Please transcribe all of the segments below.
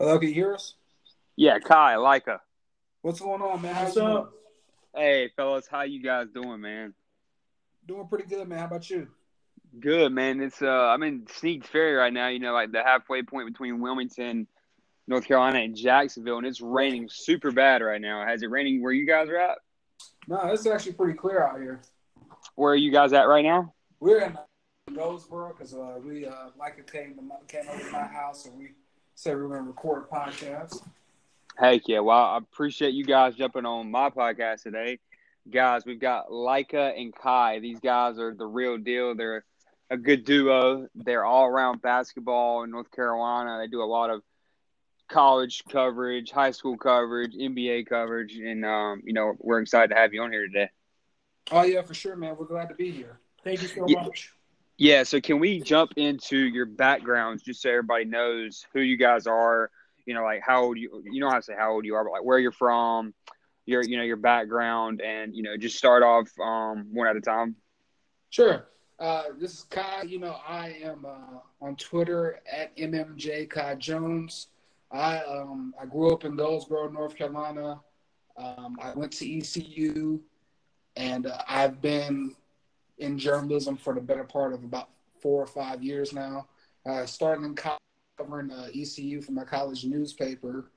Hello, can you hear us? Yeah, Kai, Laika. What's going on, man? How's up? Hey, fellas, how you guys doing, man? Doing pretty good, man. How about you? Good, man. It's I'm in Sneads Ferry right now, you know, like the halfway point between Wilmington, North Carolina, and Jacksonville, and it's raining super bad right now. Has it raining where you guys are at? No, it's actually pretty clear out here. Where are you guys at right now? We're in Roseboro because Micah came over to my house and we said we were going to record a podcast. Heck yeah. Well, I appreciate you guys jumping on my podcast today. Guys, we've got Laika and Kai. These guys are the real deal. They're a good duo. They're all around basketball in North Carolina. They do a lot of college coverage, high school coverage, NBA coverage, and, you know, we're excited to have you on here today. Oh, yeah, for sure, man. We're glad to be here. Thank you so much. Yeah, so can we jump into your backgrounds just so everybody knows who you guys are, you know, like how old you don't have to say how old you are, but like where you're from, your, you know, your background, and, you know, just start off one at a time. Sure. This is Kai. You know, I am on Twitter at MMJKaiJones. I grew up in Dobbsboro, North Carolina. I went to ECU, and I've been in journalism for the better part of about 4 or 5 years now. Starting in college, covering ECU for my college newspaper.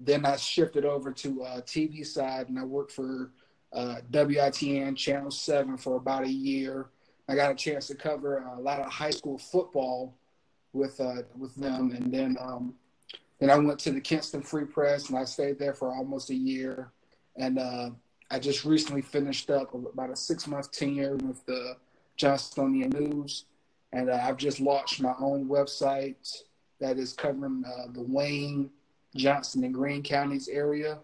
Then I shifted over to TV side, and I worked for WITN Channel 7 for about a year. I got a chance to cover a lot of high school football with them, and then I went to the Kinston Free Press, and I stayed there for almost a year. And I just recently finished up about a 6-month tenure with the Johnstonian News, and I've just launched my own website that is covering the Wayne, Johnson, and Greene Counties area,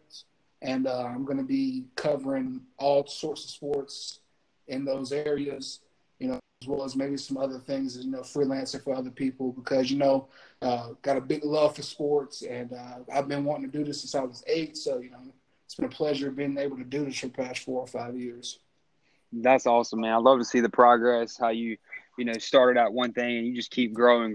and I'm going to be covering all sorts of sports in those areas, you know, as well as maybe some other things, you know, freelancing for other people because, you know, got a big love for sports, and I've been wanting to do this since I was 8, so, you know, it's been a pleasure being able to do this for the past 4 or 5 years. That's awesome, man. I love to see the progress, how you know, started out one thing and you just keep growing,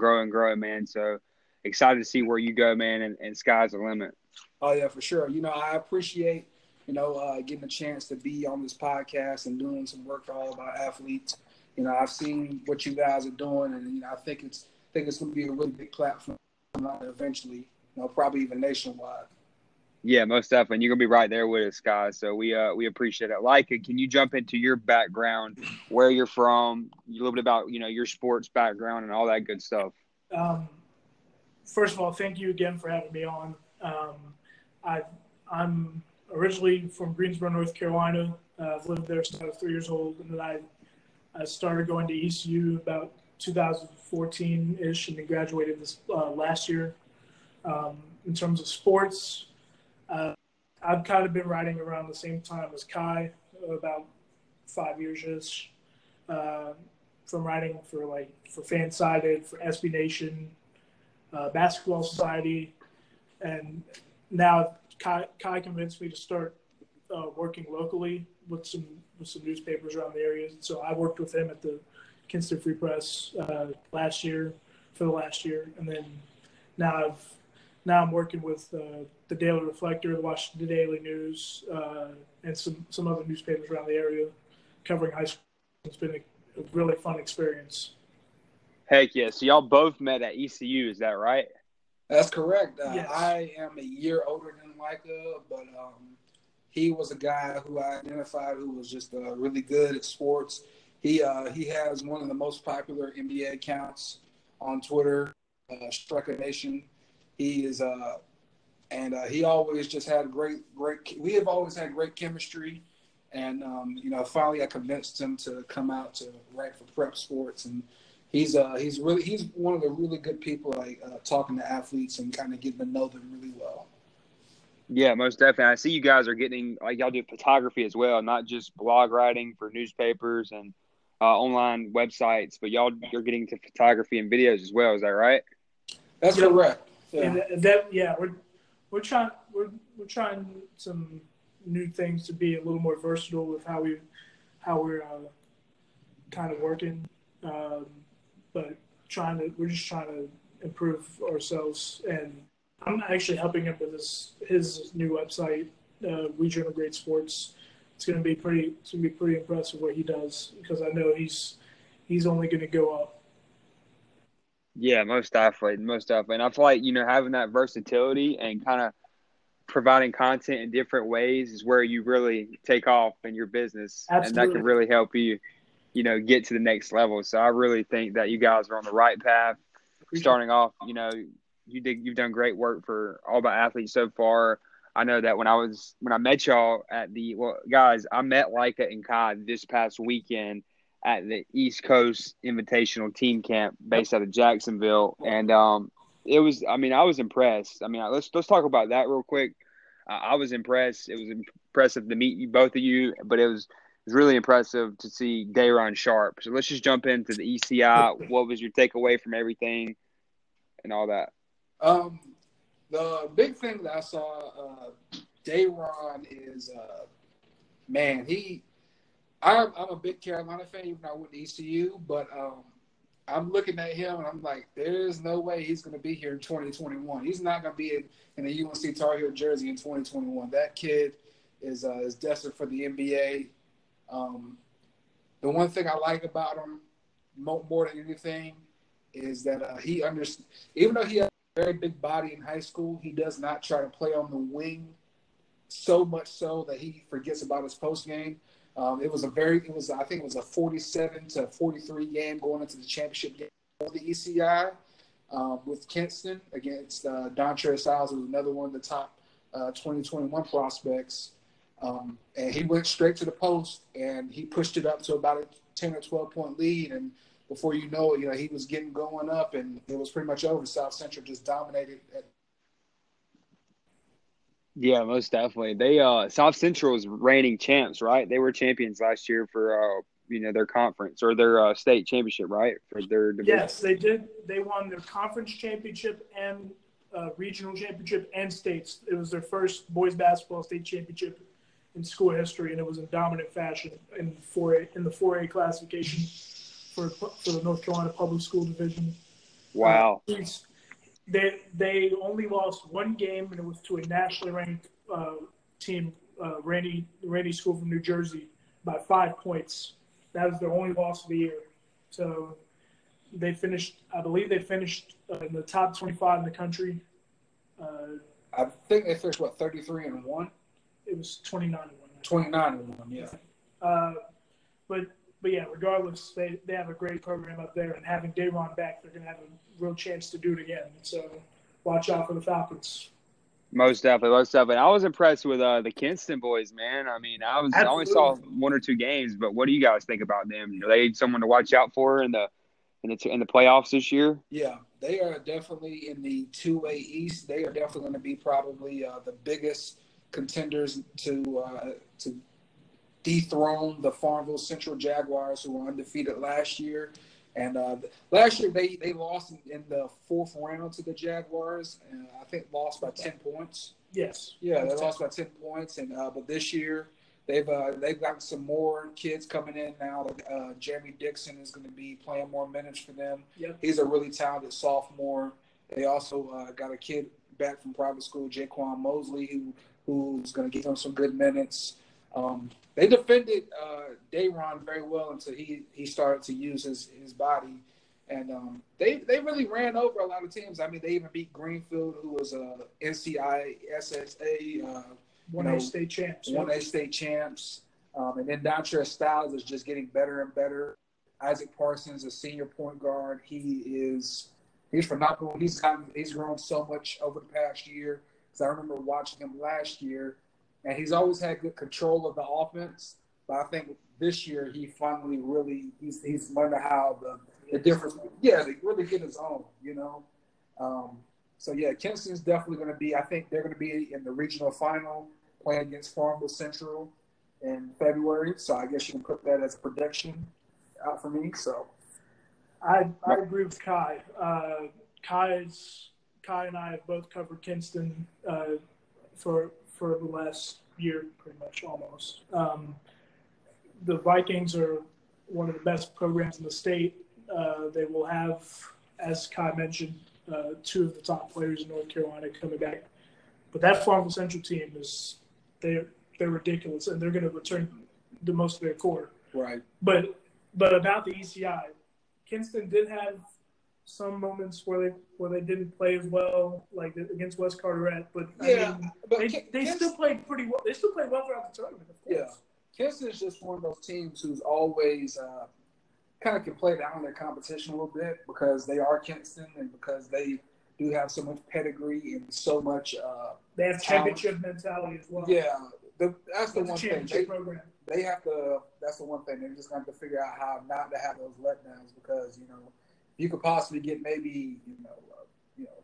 man. So excited to see where you go, man, and sky's the limit. Oh, yeah, for sure. You know, I appreciate, you know, getting a chance to be on this podcast and doing some work for all of our athletes. You know, I've seen what you guys are doing, and, you know, I think it's going to be a really big platform eventually, you know, probably even nationwide. Yeah, most definitely. And you're going to be right there with us, guys. So we appreciate it. Laika, can you jump into your background, where you're from, a little bit about, you know, your sports background and all that good stuff? First of all, thank you again for having me on. I'm originally from Greensboro, North Carolina. I've lived there since I was 3 years old. And then I started going to ECU about 2014-ish and then graduated this last year. In terms of sports, I've kind of been riding around the same time as Kai, about 5 years-ish, from writing for Fan Sided, for SB Nation, Basketball Society, and now Kai convinced me to start working locally with some newspapers around the area. So I worked with him at the Kinston Free Press last year, and then now I'm working with the Daily Reflector, the Washington Daily News, and some other newspapers around the area covering high school. It's been a really fun experience. Heck yeah. So y'all both met at ECU, is that right? That's correct. Yes. I am a year older than Laika, but he was a guy who I identified who was just really good at sports. He has one of the most popular NBA accounts on Twitter, Strucker Nation. He is, he always just had great. We have always had great chemistry, and you know, finally, I convinced him to come out to write for Prep Sports, and he's one of the really good people, like talking to athletes and kind of getting to know them really well. Yeah, most definitely. I see you guys are getting, like, y'all do photography as well, not just blog writing for newspapers and online websites, but you're getting to photography and videos as well. Is that right? That's correct. Yeah. And that, yeah, we're trying some new things to be a little more versatile with how we're kind of working, but we're just trying to improve ourselves. And I'm actually helping him with his new website, We Dream of Great Sports. It's gonna be pretty impressive what he does, because I know he's only gonna go up. Yeah, most definitely. And I feel like, having that versatility and kind of providing content in different ways is where you really take off in your business. Absolutely. And that can really help you, get to the next level. So I really think that you guys are on the right path. Starting off, you've done great work for All About Athletes so far. I know that when I met y'all I met Laika and Kai this past weekend at the East Coast Invitational Team Camp based out of Jacksonville. And I was impressed. Let's talk about that real quick. I was impressed. It was impressive to meet you, both of you, but it was really impressive to see Day'Ron Sharp. So let's just jump into the ECI. What was your takeaway from everything and all that? The big thing that I saw, Day'Ron is, I'm a big Carolina fan, even though I went to ECU, but I'm looking at him and I'm like, there's no way he's going to be here in 2021. He's not going to be in a UNC Tar Heel jersey in 2021. That kid is destined for the NBA. The one thing I like about him more than anything is that he understands, even though he has a very big body in high school, he does not try to play on the wing so much so that he forgets about his post game. It was a 47-43 game going into the championship game for the ECI with Kinston against Dontrez Styles, who was another one of the top 2021 prospects. And he went straight to the post, and he pushed it up to about a 10 or 12-point lead. And before you know it, he was getting going up, and it was pretty much over. South Central just dominated at. Yeah, most definitely. They South Central is reigning champs, right? They were champions last year for their conference or their state championship, right? For their division. Yes, they did. They won their conference championship and regional championship and states. It was their first boys basketball state championship in school history, and it was in dominant fashion in the 4A classification for the North Carolina Public School Division. Wow. They only lost one game, and it was to a nationally ranked team, Randy School from New Jersey, by 5 points. That was their only loss of the year. So they finished in the top 25 in the country. I think they finished 33-1. It was 29-1. 29-1, yeah. But yeah, regardless, they have a great program up there, and having Day'Ron back, they're going to have a real chance to do it again. So watch out for the Falcons. Most definitely. I was impressed with the Kinston boys, man. I only saw one or two games, but what do you guys think about them? Are they someone to watch out for in the playoffs this year? Yeah, they are definitely in the 2A East. They are definitely going to be probably the biggest contenders to dethrone the Farmville Central Jaguars, who were undefeated last year. And last year they lost in the fourth round to the Jaguars, and I think lost by 10 points. Yes. Yeah, they lost by 10 points. And but this year they've gotten some more kids coming in now. Jeremy Dixon is going to be playing more minutes for them. Yep. He's a really talented sophomore. They also got a kid back from private school, Jaquan Mosley, who's going to give them some good minutes. They defended Day'Ron very well until he started to use his body. And they really ran over a lot of teams. They even beat Greenfield, who was NCISAA 1A state champs. 1A state champs. And then Dontrez Styles is just getting better and better. Isaac Parsons, a senior point guard. He's phenomenal. He's grown so much over the past year. Because I remember watching him last year. And he's always had good control of the offense, but I think this year he finally he's learned how the difference. Yeah, they really get his own, So yeah, Kinston's definitely going to be. I think they're going to be in the regional final playing against Farmville Central in February. So I guess you can put that as a prediction out for me. So I agree with Kai. Kai and I have both covered Kinston for the last year, pretty much almost. The Vikings are one of the best programs in the state. They will have, as Kai mentioned, two of the top players in North Carolina coming back. But that Farmville Central team is they're ridiculous, and they're going to return the most of their core. Right. But about the ECI, Kinston did have some moments where they didn't play as well, like against West Carteret. But yeah, I mean, but they still played pretty well. They still played well throughout the tournament. Of course. Yeah, Kinston is just one of those teams who's always kind of can play down their competition a little bit because they are Kinston and because they do have so much pedigree and so much. They have championship mentality as well. Yeah, that's the one thing. They have to. That's the one thing. They're just going to have to figure out how not to have those letdowns because you could possibly get maybe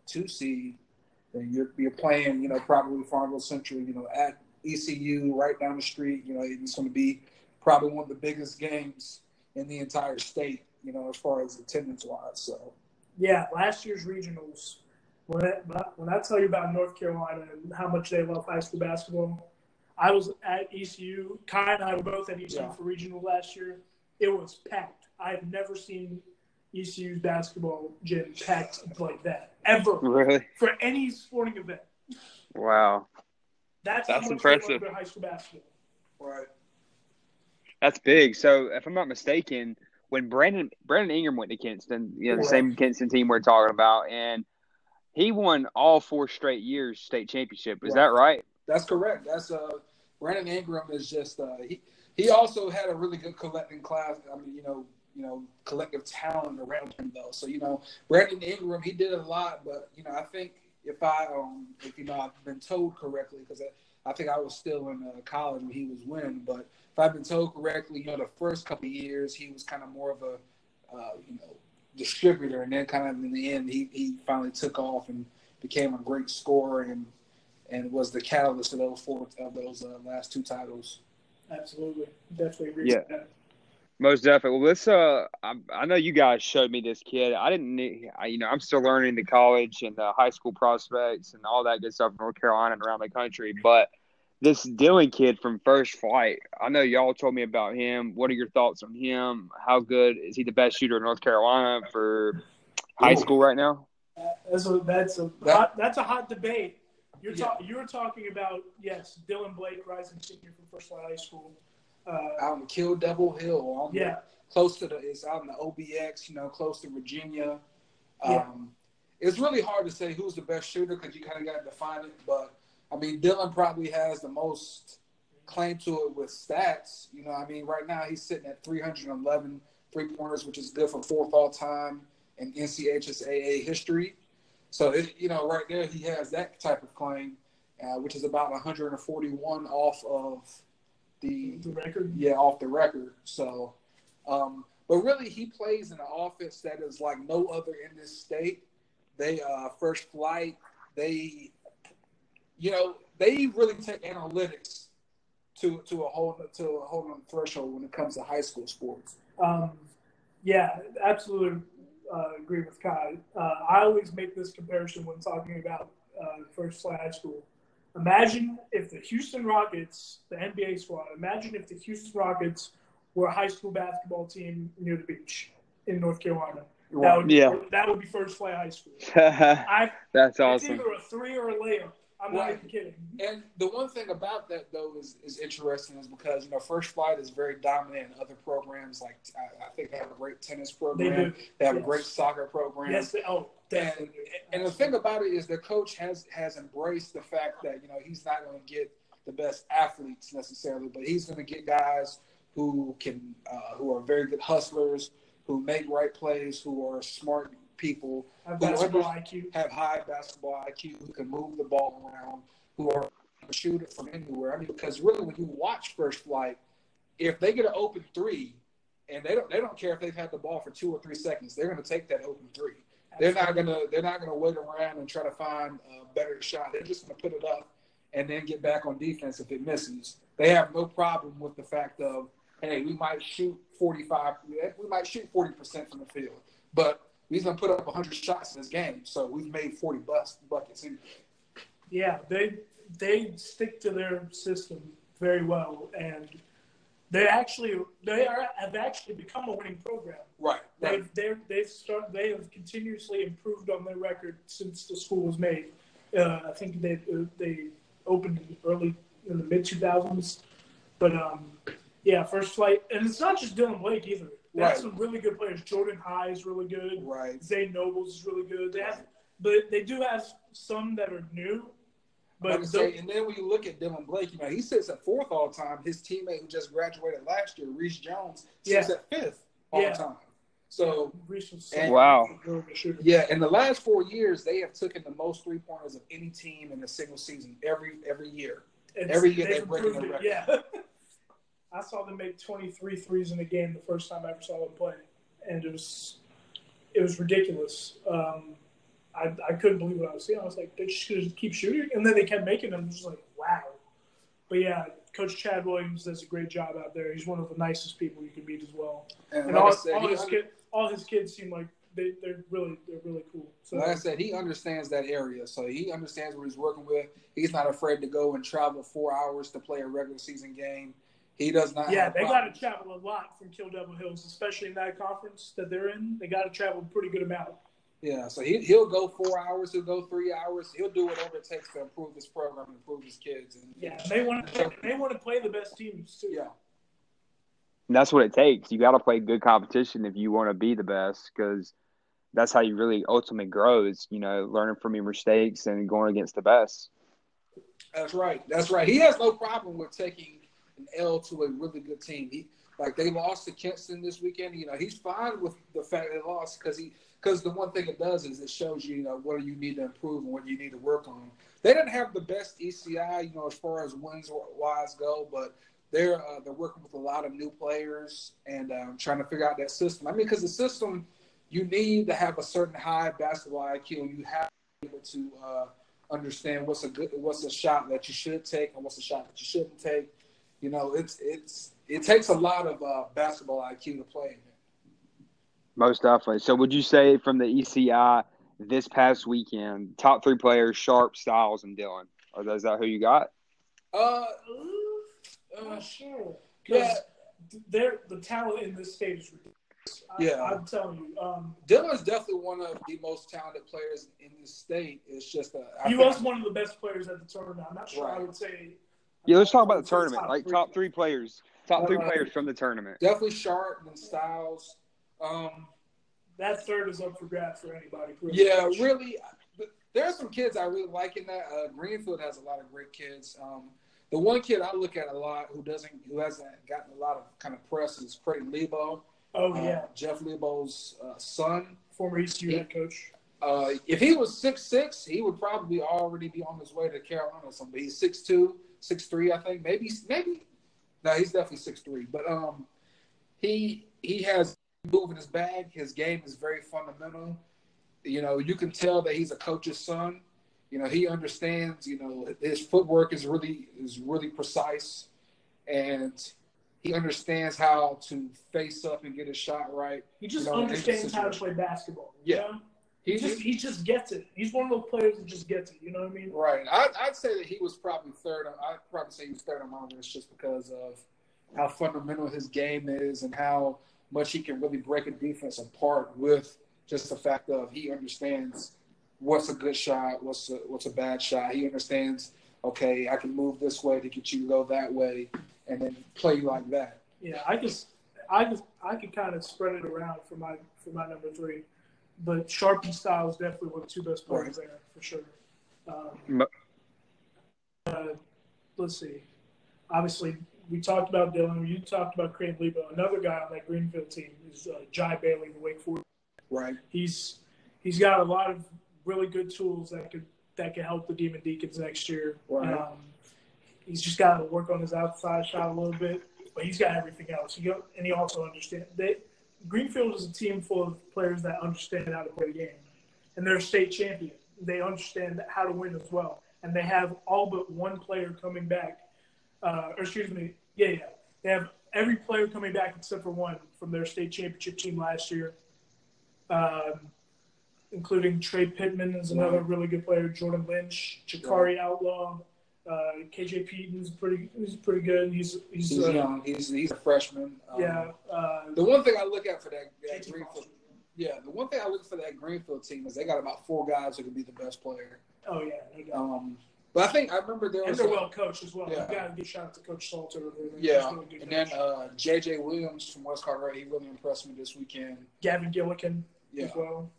two seed, and you're playing probably Farmville Central at ECU right down the street. It's going to be probably one of the biggest games in the entire state, as far as attendance wise. So yeah, last year's regionals. When I tell you about North Carolina and how much they love high school basketball. I was at ECU. Kai and I were both at ECU for regional last year. It was packed. I've never seen ECU's basketball gym packed like that ever. Really? For any sporting event. Wow. That's impressive. For high school basketball. Right. That's big. So, if I'm not mistaken, when Brandon Ingram went to Kinston, the same Kinston team we're talking about, and he won all 4 straight years state championship. Is that right? That's correct. That's Brandon Ingram is just he also had a really good collecting class. I mean, collective talent around him though. So Brandon Ingram, he did a lot, but I think if I've been told correctly, because I think I was still in college when he was winning, but if I've been told correctly, the first couple of years he was kind of more of a distributor, and then kind of in the end he finally took off and became a great scorer and was the catalyst of those last 2 titles. Absolutely. Definitely agree with that. Most definitely. Well, let's I know you guys showed me this kid. I'm still learning the college and the high school prospects and all that good stuff in North Carolina and around the country, but this Dylan kid from First Flight, I know y'all told me about him. What are your thoughts on him? How good is he? The best shooter in North Carolina for high school right now? That's a hot debate. You're talking about, yes, Dylan Blake, rising senior from First Flight High School. Out in Kill Devil Hill. It's out in the OBX, close to Virginia. It's really hard to say who's the best shooter because you kind of got to define it. But, I mean, Dylan probably has the most claim to it with stats. Right now he's sitting at 311 three-pointers, which is good for 4th all-time in NCISAA history. So, right there he has that type of claim, which is about 141 off of the record. Yeah, off the record. So, but really he plays in an offense that is like no other in this state. They First Flight, they really take analytics to a whole new threshold when it comes to high school sports. Yeah, absolutely. Agree with Kai. I always make this comparison when talking about First Flight High School. Imagine if the Houston Rockets, the NBA squad, were a high school basketball team near the beach in North Carolina. That would be First Flight High School. That's awesome. It's either a 3 or a layup. I'm not even kidding. And the one thing about that, though, is interesting is because, First Flight is very dominant in other programs. Like, I think they have a great tennis program. They do. They have a great soccer program. Yes, definitely. And the thing about it is their coach has embraced the fact that, he's not going to get the best athletes necessarily, but he's going to get guys who are very good hustlers, who make right plays, who are smart people, have high basketball IQ, who can move the ball around, who are shooting from anywhere. I mean, because really when you watch First Flight, if they get an open 3, and they don't care if they've had the ball for 2 or 3 seconds, they're going to take that open 3. Absolutely. They're not going to wait around and try to find a better shot. They're just going to put it up and then get back on defense if it misses. They have no problem with the fact of, hey, we might shoot 40% from the field, but he's going to put up 100 shots in this game, so we've made 40 buckets. Yeah, they stick to their system very well, and They have actually become a winning program. Right. They have continuously improved on their record since the school was made. I think they opened in the mid 2000s, but yeah, First Flight, and it's not just Dylan Blake either. They have some really good players. Jordan High is really good. Right. Zay Nobles is really good. They have, but they do have some that are new. But and then when you look at Dylan Blake, you know, he sits at fourth all time. His teammate who just graduated last year, Reese Jones, sits at fifth all time. So in the last 4 years, they have taken the most three pointers of any team in a single season every year. Every year they're breaking the record. Yeah. I saw them make 23 threes in a game the first time I ever saw them play, and it was ridiculous. I couldn't believe what I was seeing. I was like, they just could keep shooting, and then they kept making them. I was just like, wow. But yeah, Coach Chad Williams does a great job out there. He's one of the nicest people you can meet as well. And like all his kids seem like they're really cool. So like I said, he understands that area, so he understands what he's working with. He's not afraid to go and travel 4 hours to play a regular season game. He does not. Yeah, they got to travel a lot from Kill Devil Hills, especially in that conference that they're in. They got to travel a pretty good amount. Yeah, so he'll go 4 hours, he'll go 3 hours, he'll do whatever it takes to improve this program, improve his kids. And, yeah, they want to play the best teams too. Yeah, and that's what it takes. You got to play good competition if you want to be the best, because that's how you really ultimately grow. Is, you know, learning from your mistakes and going against the best. That's right. He has no problem with taking an L to a really good team. They lost to Kinston this weekend. You know, he's fine with the fact they lost because the one thing it does is it shows you, you know, what you need to improve and what you need to work on. They didn't have the best ECI, you know, as far as wins-wise go, but they're working with a lot of new players and trying to figure out that system. I mean, because the system, you need to have a certain high basketball IQ. You have to be able to understand what's a shot that you should take and what's a shot that you shouldn't take. You know, it takes a lot of basketball IQ to play in it. Most definitely. So would you say from the ECI this past weekend, top three players, Sharp, Styles, and Dylan? Or is that who you got? Sure. Yeah. The talent in this state is ridiculous. I'm telling you. Dylan's definitely one of the most talented players in this state. It's just he was one of the best players at the tournament. I'm not sure I would say – yeah, let's talk about the tournament. Top three players from the tournament. Definitely Sharp and Styles. That third is up for grabs for anybody. Really. There are some kids I really like in that. Greenfield has a lot of great kids. The one kid I look at a lot who hasn't gotten a lot of kind of press is Creighton Lebo. Oh yeah, Jeff Lebo's son, former ECU head coach. If he was 6'6", he would probably already be on his way to Carolina or something. He's 6'2". 6'3", I think. Maybe. No, he's definitely 6'3". But he has move in his bag. His game is very fundamental. You know, you can tell that he's a coach's son. You know, he understands. You know, his footwork is really precise, and he understands how to face up and get his shot right. He just understands how to play basketball. Yeah. You know? He just gets it. He's one of those players that just gets it. You know what I mean? Right. I'd say that he was probably third. I'd probably say he was third on my list just because of how fundamental his game is and how much he can really break a defense apart with just the fact of he understands what's a good shot, what's a bad shot. He understands, okay, I can move this way to get you to go that way and then play like that. Yeah, I could kind of spread it around for my number three. But Sharp and Styles definitely were the two best players there for sure. Let's see. Obviously, we talked about Dylan. You talked about Creighton Lebo. Another guy on that Greenfield team is Jai Bailey, the Wake Forest. Right. He's got a lot of really good tools that could help the Demon Deacons next year. Right. He's just got to work on his outside shot a little bit, but he's got everything else. And he also understands that. Greenfield is a team full of players that understand how to play the game. And they're state champions. They understand how to win as well. And they have all but one player coming back. They have every player coming back except for one from their state championship team last year, including Trey Pittman is another really good player, Jordan Lynch, Chikari Outlaw, KJ Peyton's pretty good. He's young. He's a freshman. The one thing I look at for that Greenfield, the one thing I look for that Greenfield team is they got about four guys who could be the best player. Oh yeah, they got. But I think I remember there was. And they're well coached as well. Yeah. You got to give shout out to Coach Salter. And then J.J. Williams from West Cartwright, he really impressed me this weekend. Gavin Gillikin as well.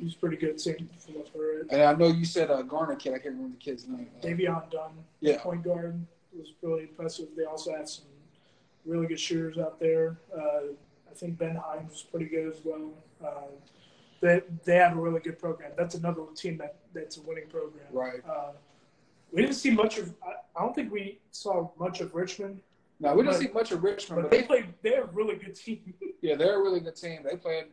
He's pretty good team from West Cartwright. And I know you said Garner kid. I can't remember the kid's name. Davion Dunn, point guard, was really impressive. They also had some really good shooters out there. I think Ben Himes was pretty good as well. They have a really good program. That's another team that's a winning program. Right. We didn't see much of. I don't think we saw much of Richmond. No, we didn't see much of Richmond. But they're a really good team. Yeah, they're a really good team. They playing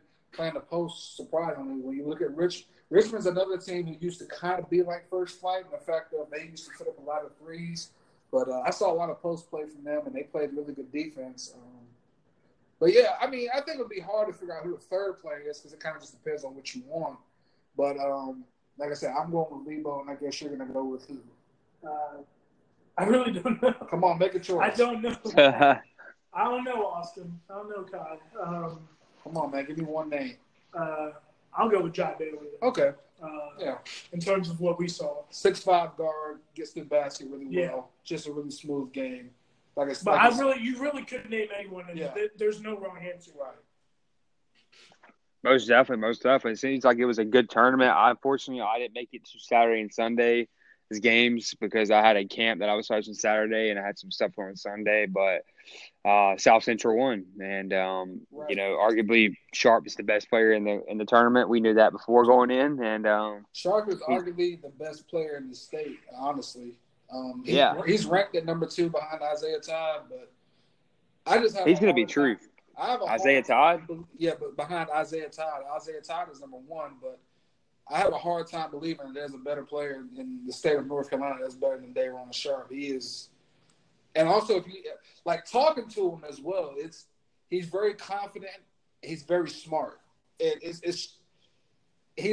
the post surprisingly. When you look at Richmond's another team who used to kind of be like First Flight. In the fact that they used to put up a lot of threes. But I saw a lot of post play from them, and they played really good defense. But, yeah, I mean, I think it would be hard to figure out who the third player is because it kind of just depends on what you want. But, like I said, I'm going with Lebo, and I guess you're going to go with who? I really don't know. Come on, make a choice. I don't know. I don't know, Austin. I don't know, Kai. Come on, man. Give me one name. I'll go with Jai Bailey. Okay. In terms of what we saw. 6'5" guard, gets to the basket really well. Just a really smooth game. Like I said. But you really couldn't name anyone. Yeah. There's no wrong answer. Right. Most definitely. It seems like it was a good tournament. Unfortunately, I didn't make it to Saturday and Sunday. His games because I had a camp that I was hosting Saturday and I had some stuff on Sunday, but South Central won, and arguably Sharp is the best player in the tournament. We knew that before going in, and Sharp is arguably the best player in the state, honestly. He's ranked at number 2 behind Isaiah Todd, but I just have he's going to be true. Isaiah Todd, but behind Isaiah Todd is number 1, but. I have a hard time believing there's a better player in the state of North Carolina that's better than Day'Ron Sharp. He is, and also if you like talking to him as well, he's very confident, he's very smart. He's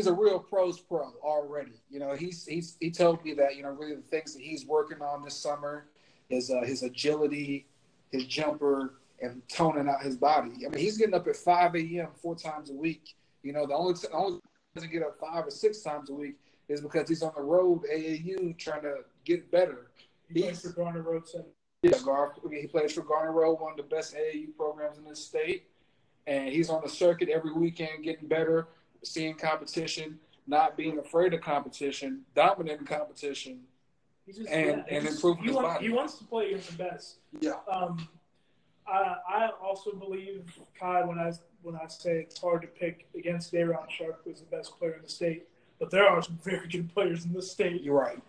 a real pro's pro already. You know, he told me that really the things that he's working on this summer is his agility, his jumper, and toning out his body. I mean, he's getting up at 5 a.m. 4 times a week. The only doesn't get up 5 or 6 times a week is because he's on the road AAU trying to get better. He plays for Garner Road Center. He plays for Garner Road, one of the best AAU programs in the state. And he's on the circuit every weekend getting better, seeing competition, not being afraid of competition, dominating competition, and improving his body. He wants to play against the best. Yeah. I also believe, Kai, when I say it's hard to pick against Day'Ron Sharp, who's the best player in the state, but there are some very good players in the state. You're right.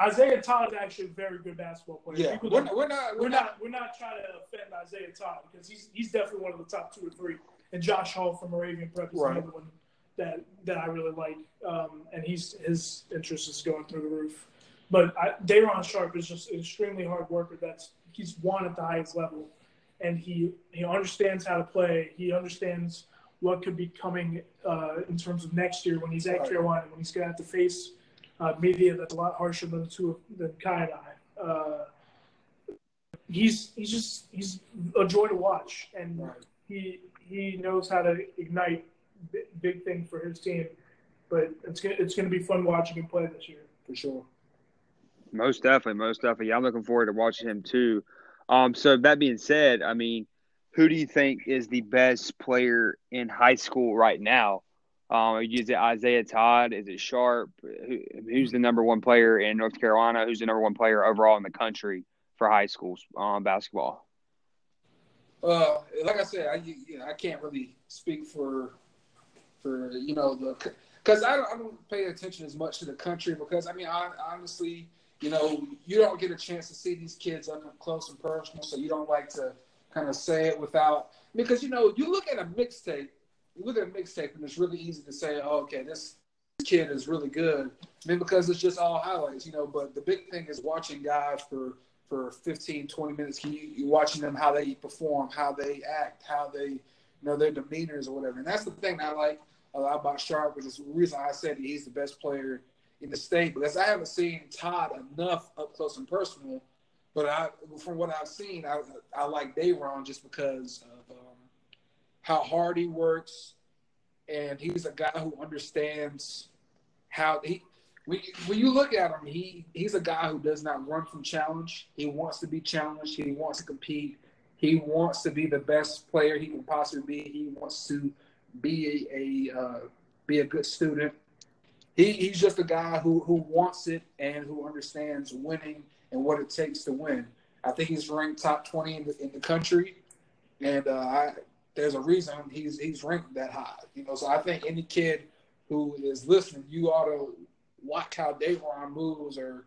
Isaiah Todd is actually a very good basketball player. Yeah. We're not trying to offend Isaiah Todd because he's definitely one of the top 2 or 3. And Josh Hall from Moravian Prep is another one that I really like, and his interest is going through the roof. But Day'Ron Sharp is just an extremely hard worker. He's won at the highest level. And he understands how to play. He understands what could be coming in terms of next year when he's at Carolina, when he's going to have to face media that's a lot harsher than Kai and I. He's a joy to watch, and he knows how to ignite big thing for his team. But it's going to be fun watching him play this year for sure. Most definitely. Yeah, I'm looking forward to watching him too. So that being said, I mean, who do you think is the best player in high school right now? Is it Isaiah Todd? Is it Sharp? Who's the number 1 player in North Carolina? Who's the number 1 player overall in the country for high school basketball? Like I said, I can't really speak for because I don't pay attention as much to the country because I honestly. You don't get a chance to see these kids up close and personal, so you don't like to kind of say it without – because, you look at a mixtape, and it's really easy to say, oh, okay, this kid is really good. I mean, because it's just all highlights, but the big thing is watching guys for 15, 20 minutes. You're watching them, how they perform, how they act, how they their demeanors or whatever. And that's the thing I like a lot about Sharp, which is the reason I said he's the best player in the state, because I haven't seen Todd enough up close and personal. But from what I've seen, I like Day'Ron just because of how hard he works, and he's a guy who understands how he. When you look at him, he's a guy who does not run from challenge. He wants to be challenged. He wants to compete. He wants to be the best player he can possibly be. He wants to be a good student. He's just a guy who wants it and who understands winning and what it takes to win. I think he's ranked top 20 in the country, and there's a reason he's ranked that high. You know, so I think any kid who is listening, you ought to watch how Day'Ron moves, or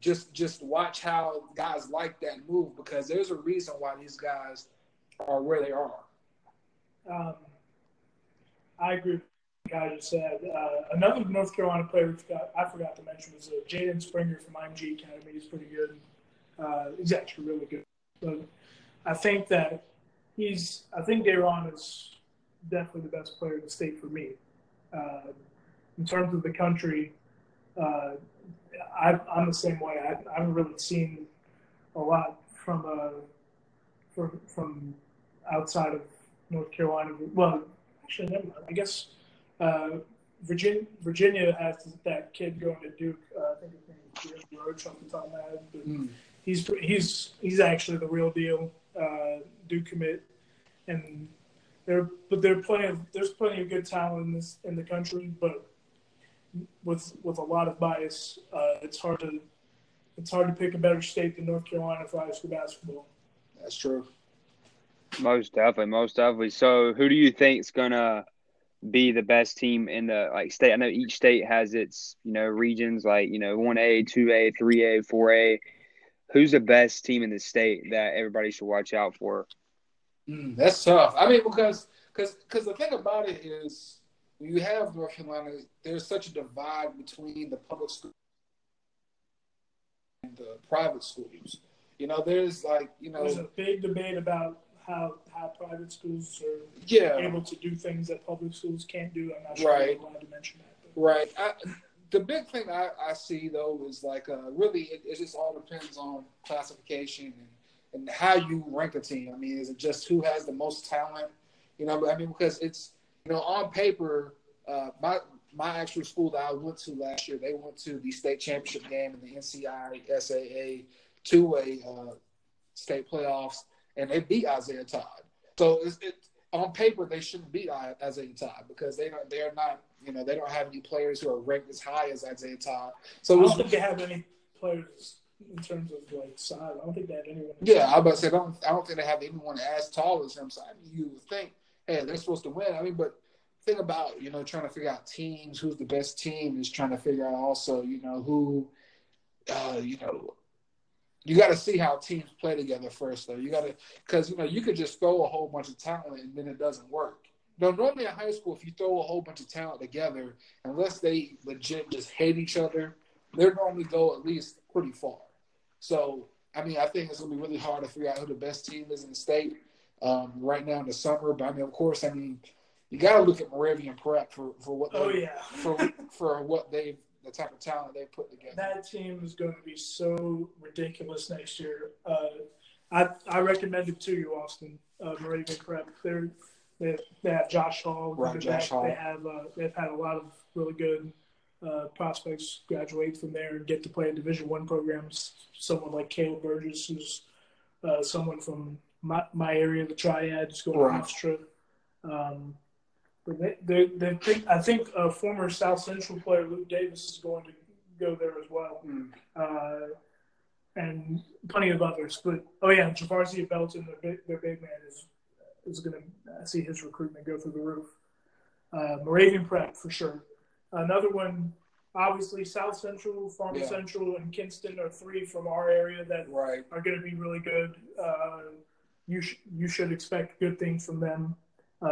just watch how guys like that move, because there's a reason why these guys are where they are. I agree with what you guys just said. Another North Carolina player I forgot to mention was Jaden Springer from IMG Academy. He's pretty good. He's actually really good. But I think that I think Day'Ron is definitely the best player in the state for me. In terms of the country, I'm the same way. I haven't really seen a lot from outside of North Carolina. Well, actually, never mind. I guess Virginia has that kid going to Duke. I think his name is Jared Roach off the top of my head. But he's actually the real deal. Duke commit, and there's plenty of good talent in the country, but with a lot of bias, it's hard to pick a better state than North Carolina for high school basketball. That's true. Most definitely. So, who do you think is gonna be the best team in the state? I know each state has its regions, 1A, 2A, 3A, 4A. Who's the best team in the state that everybody should watch out for? That's tough. I mean, because the thing about it is, when you have North Carolina, there's such a divide between the public schools and the private schools. There's a big debate about how private schools are able to do things that public schools can't do. I'm not sure if I'm allowed to mention that. But. Right. The big thing I see, though, is really it just all depends on classification and how you rank a team. I mean, is it just who has the most talent? Because it's, on paper, my actual school that I went to last year, they went to the state championship game in the NCISAA 2-way state playoffs, and they beat Isaiah Todd. So on paper, they shouldn't beat Isaiah Todd because they don't have any players who are ranked as high as Isaiah Todd. So I don't think they have any players in terms of size. I don't think they have anyone. Yeah, I was about to say I don't think they have anyone as tall as him. So you would think, hey, they're supposed to win. But think about, trying to figure out teams, who's the best team is trying to figure out also, who, you got to see how teams play together first, though. You got to – because, you could just throw a whole bunch of talent and then it doesn't work. Now, normally in high school, if you throw a whole bunch of talent together, unless they legit just hate each other, they're normally go at least pretty far. So, I think it's going to be really hard to figure out who the best team is in the state. Right now in the summer, but you got to look at Moravian Prep for the type of talent they put together. That team is going to be so ridiculous next year. I recommend it to you, Austin. Moravian Prep. They have Josh Hall. Right, Josh Hall. They've had a lot of really good prospects graduate from there and get to play in Division I programs. Someone like Caleb Burgess, who's someone from my area, the Triad, is going to Hofstra. But I think a former South Central player, Luke Davis, is going to go there as well. And plenty of others. But, Javarzi Belton, their big man, is going to see his recruitment go through the roof. Moravian Prep, for sure. Another one, obviously, South Central, Farmers Central, and Kinston are three from our area that are going to be really good. You should expect good things from them.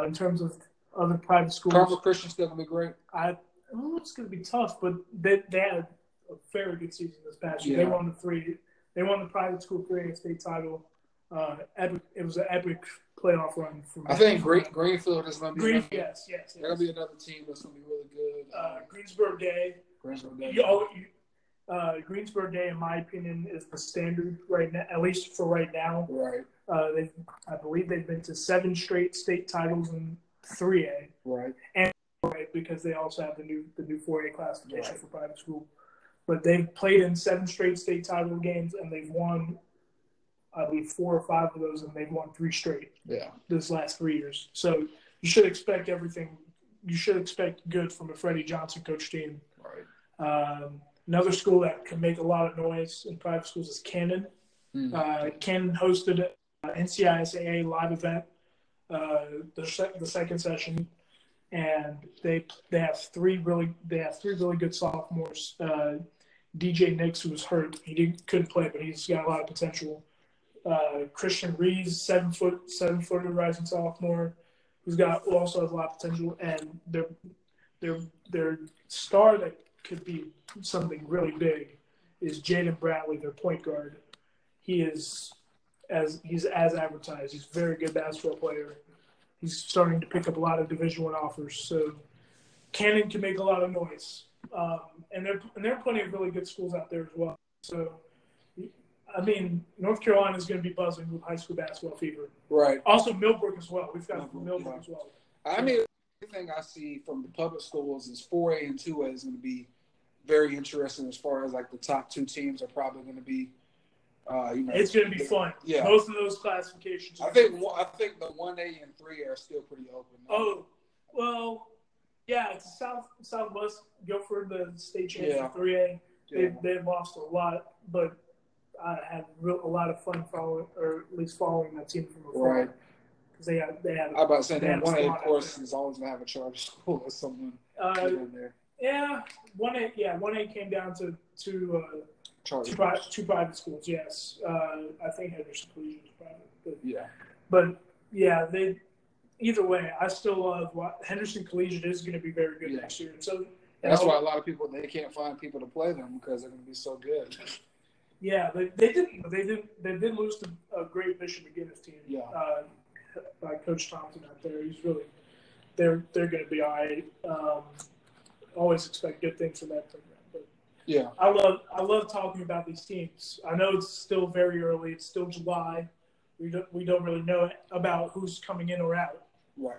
In terms of other private schools, Carmel Christian's still gonna be great. It's gonna be tough, but they had a very good season this past year. They won the private school 3A state title. It was an epic playoff run. Greenfield is gonna be. Yes. There'll be another team that's gonna be really good. Greensboro Day Greensboro Day. Greensboro Day, in my opinion, is the standard right now, at least for right now. Right. I believe they've been to 7 straight state titles in 3A. Right. And because they also have the new 4A classification for private school. But they've played in 7 straight state title games, and they've won, I believe, 4 or 5 of those, and they've won 3 straight. Yeah. This last 3 years. So you should expect everything. You should expect good from a Freddie Johnson coach team. Right. Another school that can make a lot of noise in private schools is Cannon. Mm-hmm. Cannon hosted an NCISAA live event, the second session, and they have three really good sophomores. DJ Nix, who was hurt, couldn't play, but he's got a lot of potential. Christian Reeves, 7-footer rising sophomore, who also has a lot of potential, and their star that could be something really big is Jaden Bradley, their point guard. He's as advertised. He's a very good basketball player. He's starting to pick up a lot of Division I offers. So Cannon can make a lot of noise, and there are plenty of really good schools out there as well. So I mean, North Carolina is going to be buzzing with high school basketball fever. Right. Also Millbrook as well. We've got Millbrook as well. I mean, the thing I see from the public schools is 4A and 2A is going to be very interesting as far as, like, the top 2 teams are probably going to be. It's going to be fun. Yeah. Most of those classifications. I think the 1A and 3A are still pretty open. Oh, well, yeah. It's Southwest Guilford, the state champs in 3A. They've lost a lot, but I had a lot of fun following that team from afar. Right. Because they had. I'm about to say that 1A, of course, is always going to have a charter school or someone in there. Yeah, 1A. Yeah, 1A came down to two private schools. Yes, I think Henderson Collegiate was private. Either way, I still love Henderson Collegiate is going to be very good next year. So that's why a lot of people they can't find people to play them because they're going to be so good. Yeah, they did lose to a great Bishop McGinnis team. Yeah, by Coach Thompson out there. He's really they're going to be all right. Always expect good things from that program. But yeah, I love talking about these teams. I know it's still very early. It's still July. We don't really know about who's coming in or out. Right.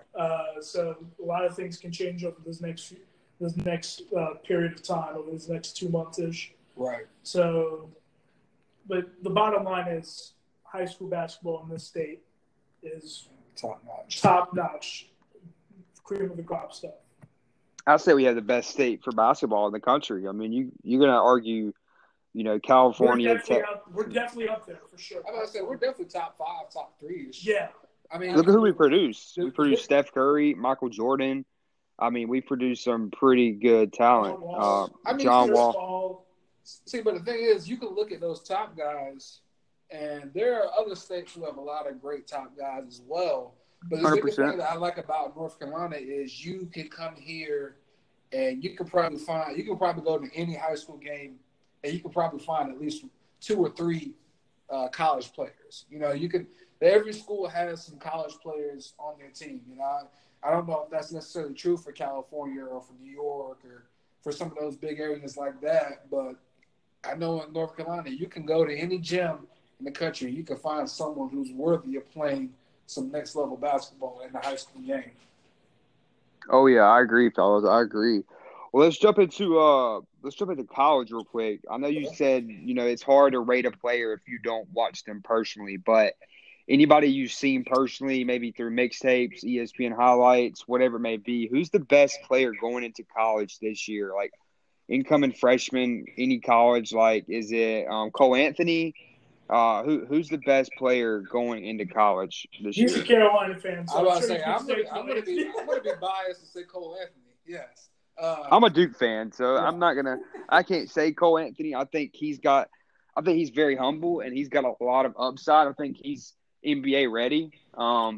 So a lot of things can change over this next period of time, over this next 2 months ish. Right. So, but the bottom line is high school basketball in this state is top notch, cream of the crop stuff. I say we have the best state for basketball in the country. I mean, you're going to argue, California. We're definitely up there for sure. I was going to say, we're definitely top 5, top 3. Yeah. I mean, look at who we produce. We produce Steph Curry, Michael Jordan. I mean, we produce some pretty good talent. John Wall. See, but the thing is, you can look at those top guys, and there are other states who have a lot of great top guys as well. But the big thing that I like about North Carolina is you can come here and you can probably go to any high school game and you can probably find at least 2 or 3 college players. Every school has some college players on their team. I don't know if that's necessarily true for California or for New York or for some of those big areas like that. But I know in North Carolina, you can go to any gym in the country. You can find someone who's worthy of playing some next level basketball in the high school game. Oh yeah, I agree, fellas. I agree. Well, let's jump into college real quick. I know you said it's hard to rate a player if you don't watch them personally, but anybody you've seen personally, maybe through mixtapes, ESPN highlights, whatever it may be, who's the best player going into college this year? Like incoming freshman, any college? Like is it Cole Anthony? Who's the best player going into college this year? He's a Carolina fan. So I'm going to be biased and say Cole Anthony. Yes. I'm a Duke fan, so yeah. I can't say Cole Anthony. I think he's very humble and he's got a lot of upside. I think he's NBA ready. I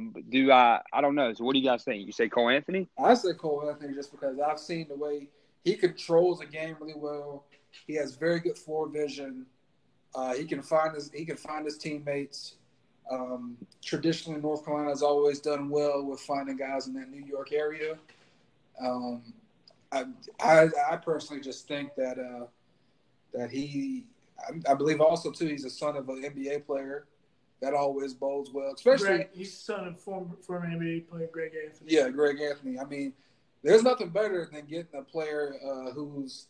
don't know. So what do you guys think? You say Cole Anthony? I say Cole Anthony just because I've seen the way he controls the game really well. He has very good floor vision. He can find his teammates. Traditionally, North Carolina has always done well with finding guys in that New York area. I personally just think that that he, I believe also too, he's a son of an NBA player. That always bodes well, especially he's the son of former NBA player Greg Anthony. Yeah, Greg Anthony. I mean, there's nothing better than getting a player whose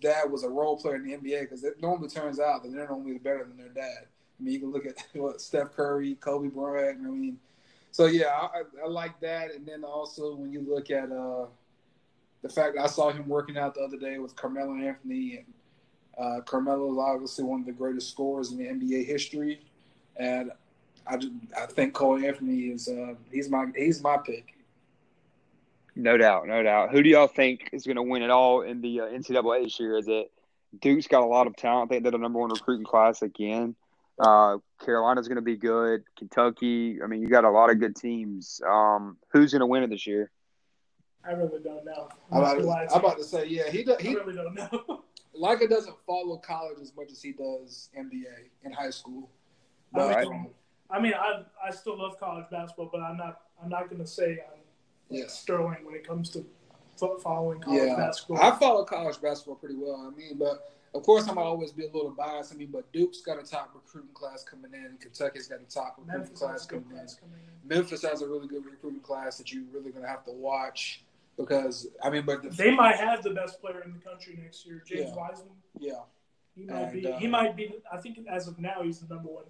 dad was a role player in the NBA, because it normally turns out that they're normally better than their dad. I mean, you can look at what Steph Curry, Kobe Bryant. I mean, so yeah, I like that. And then also when you look at the fact that I saw him working out the other day with Carmelo Anthony, and Carmelo is obviously one of the greatest scorers in the NBA history. And I think Cole Anthony is he's my pick. No doubt, no doubt. Who do y'all think is going to win it all in the NCAA this year? Is it Duke's got a lot of talent? I think they're the number one recruiting class again. Carolina's going to be good. Kentucky. I mean, you got a lot of good teams. Who's going to win it this year? I really don't know. I'm about to say, yeah, he really don't know. Laika doesn't follow college as much as he does NBA in high school. I still love college basketball, but I'm not going to say I'm sterling when it comes to following college basketball. I follow college basketball pretty well. I mean, but of course I'm always be a little biased. I mean, but Duke's got a top recruiting class coming in. Kentucky's got a top recruiting class coming in. Memphis has a really good recruiting class that you're really going to have to watch because they might have the best player in the country next year, James Wiseman. Yeah. He might be. I think as of now, he's the number one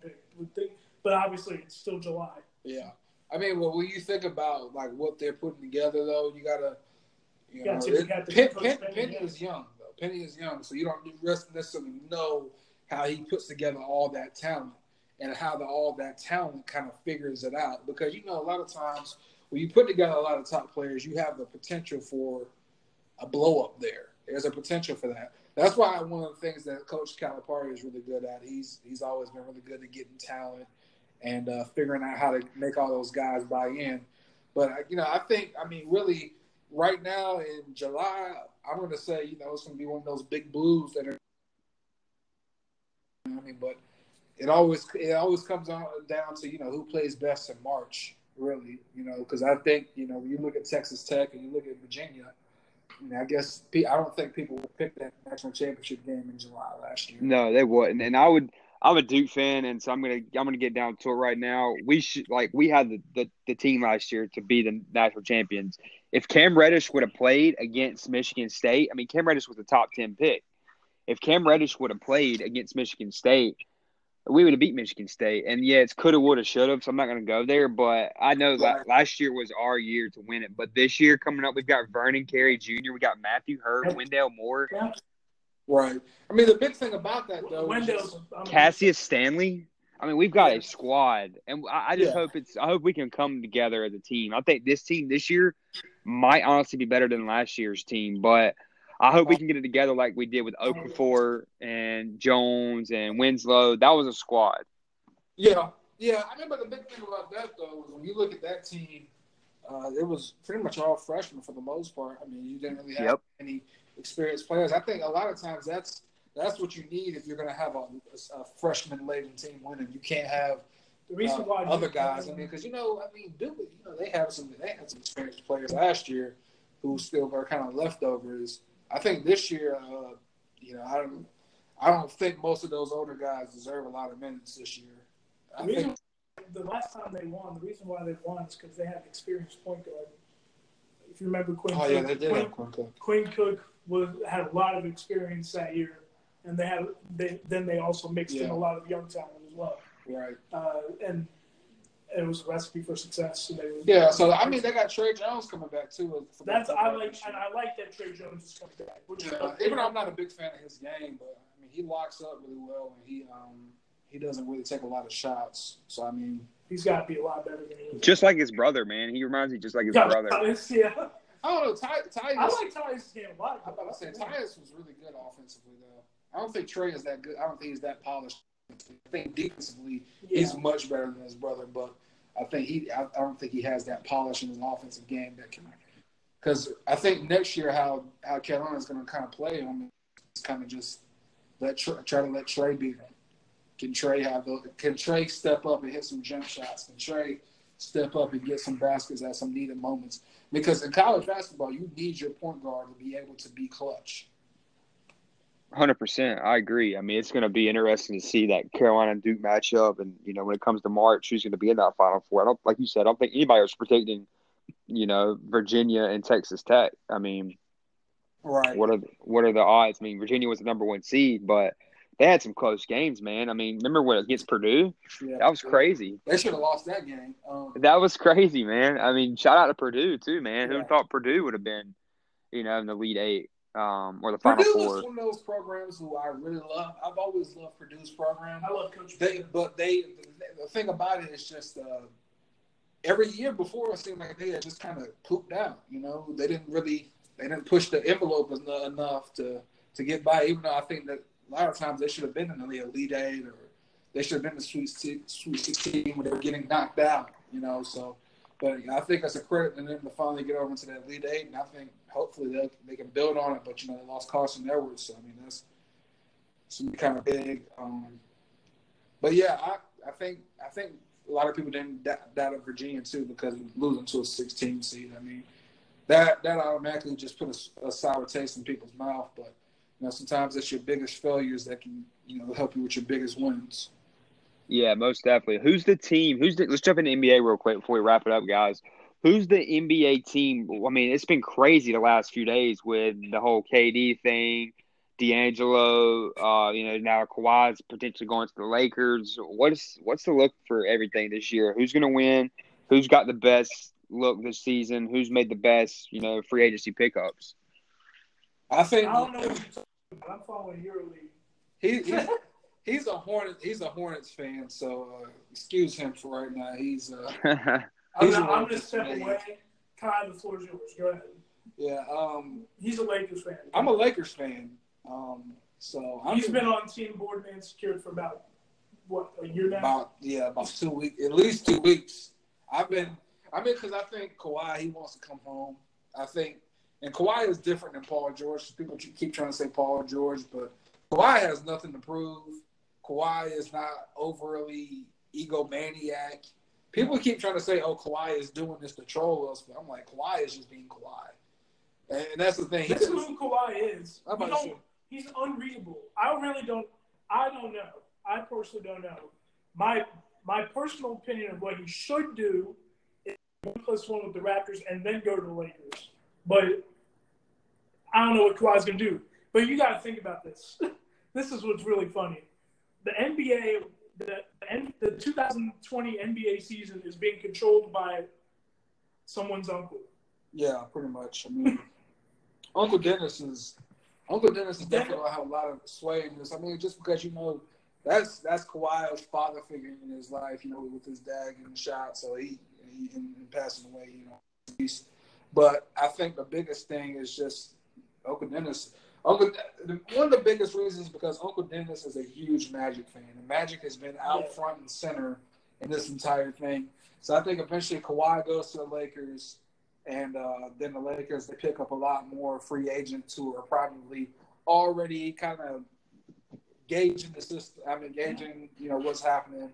pick. But obviously, it's still July. Yeah, I mean, well, when you think about like what they're putting together, though, Penny is young, though. Penny is young, so you don't necessarily know how he puts together all that talent and how all that talent kind of figures it out. Because a lot of times when you put together a lot of top players, you have the potential for a blow up there. There's a potential for that. That's why one of the things that Coach Calipari is really good at, he's always been really good at getting talent and figuring out how to make all those guys buy in. But, I think, really right now in July, I'm going to say, it's going to be one of those big blues that are but it always comes down to, who plays best in March, really, because I think, when you look at Texas Tech and you look at Virginia, I guess I don't think people would pick that national championship game in July last year. No, they wouldn't. And I'm a Duke fan, and so I'm gonna get down to it right now. We should we had the team last year to be the national champions. If Cam Reddish would have played against Michigan State, Cam Reddish was a top 10 pick. If Cam Reddish would have played against Michigan State, we would have beat Michigan State. And yeah, it's coulda, woulda, shoulda. So I'm not going to go there, but I know last year was our year to win it. But this year coming up, we've got Vernon Carey Jr., we got Matthew Hurt, Wendell Moore. Right. The big thing about that though, Cassius Stanley. We've got a squad, and I just hope I hope we can come together as a team. I think this team this year might honestly be better than last year's team, but I hope we can get it together like we did with Okafor and Jones and Winslow. That was a squad. Yeah. Yeah. I remember the big thing about that, though, was when you look at that team, it was pretty much all freshmen for the most part. You didn't really have any experienced players. I think a lot of times that's what you need if you're going to have a freshman-laden team winning. You can't have other guys. Because, Duke, they had some experienced players last year who still are kind of leftovers. I think this year, I don't think most of those older guys deserve a lot of minutes this year. The last time they won, the reason why they won is because they had an experienced point guard. If you remember, Quinn Cook had a lot of experience that year, and they also mixed in a lot of young talent as well. Right. And it was a recipe for success. They got Trey Jones coming back too. I like that Trey Jones is coming back. Even though I'm not a big fan of his game, but he locks up really well, and he doesn't really take a lot of shots. So he's got to be a lot better than he is. Just like his brother, man. He reminds me just like his brother. Yeah. I don't know. I like Tyus game a lot. Tyus was really good offensively though. I don't think Trey is that good. I don't think he's that polished. I think defensively he's much better than his brother, but I don't think he has that polish in his offensive game that can. Because I think next year how Carolina is going to kind of play him is kind of just try to let Trey beat him. Can Trey step up and hit some jump shots? Can Trey step up and get some baskets at some needed moments. Because in college basketball, you need your point guard to be able to be clutch. 100%. I agree. I mean, it's going to be interesting to see that Carolina and Duke matchup. And, you know, when it comes to March, who's going to be in that Final Four? I don't, like you said, I don't think anybody was predicting, you know, Virginia and Texas Tech. I mean, right. What are the odds? I mean, Virginia was the number one seed, but they had some close games, man. I mean, remember when against Purdue? Yeah, that was crazy. They should have lost that game. That was crazy, man. I mean, shout out to Purdue too, man. Yeah. Who thought Purdue would have been, you know, in the Elite Eight or the Final Four? Purdue was one of those programs who I really love. I've always loved Purdue's program. I love Coach Payton. But the thing about it is just every year before, it seemed like they had just kind of pooped out. You know, they didn't push the envelope enough to get by. Even though I think that a lot of times they should have been in the Elite Eight or they should have been in the Sweet 16 when they were getting knocked out, you know. So, but I think that's a credit to them to finally get over into that Elite Eight, and I think hopefully they can build on it. But, you know, they lost Carson Edwards, so, I mean, that's some kind of big. But, yeah, I think a lot of people didn't doubt of Virginia, too, because losing to a 16 seed, I mean, that automatically just put a sour taste in people's mouth, but, you know, sometimes it's your biggest failures that can, you know, help you with your biggest wins. Yeah, most definitely. Who's the team? Let's jump into NBA real quick before we wrap it up, guys. Who's the NBA team? I mean, it's been crazy the last few days with the whole KD thing, D'Angelo, you know, now Kawhi's potentially going to the Lakers. What's the look for everything this year? Who's going to win? Who's got the best look this season? Who's made the best, you know, free agency pickups? I don't know what you're talking about. I'm following EuroLeague. He's a Hornets fan, so excuse him for right now. I'm going to step away. Kai, the floor is yours. Go ahead. Yeah. He's a Lakers fan. I'm a Lakers fan. He's been on team board man secured for about, a year now? About 2 weeks. At least 2 weeks. Because I think Kawhi, he wants to come home. And Kawhi is different than Paul George. People keep trying to say Paul George, but Kawhi has nothing to prove. Kawhi is not overly egomaniac. People keep trying to say, oh, Kawhi is doing this to troll us, but I'm like, Kawhi is just being Kawhi. And that's the thing. This is who Kawhi is. He's unreadable. I don't know. I personally don't know. My personal opinion of what he should do is 1+1 with the Raptors and then go to the Lakers. But I don't know what Kawhi's going to do. But you got to think about this. This is what's really funny. The NBA, the 2020 NBA season is being controlled by someone's uncle. Yeah, pretty much. I mean, Uncle Dennis is definitely going to have a lot of sway in this. I mean, just because, you know, that's Kawhi's father figure in his life, you know, with his dad getting shot. So he and passing away, you know, he's – but I think the biggest thing is just Uncle Dennis. One of the biggest reasons is because Uncle Dennis is a huge Magic fan. And Magic has been out front and center in this entire thing. So I think eventually Kawhi goes to the Lakers, and then the Lakers, they pick up a lot more free agents who are probably already kind of gauging the system. I mean, gauging, you know, what's happening.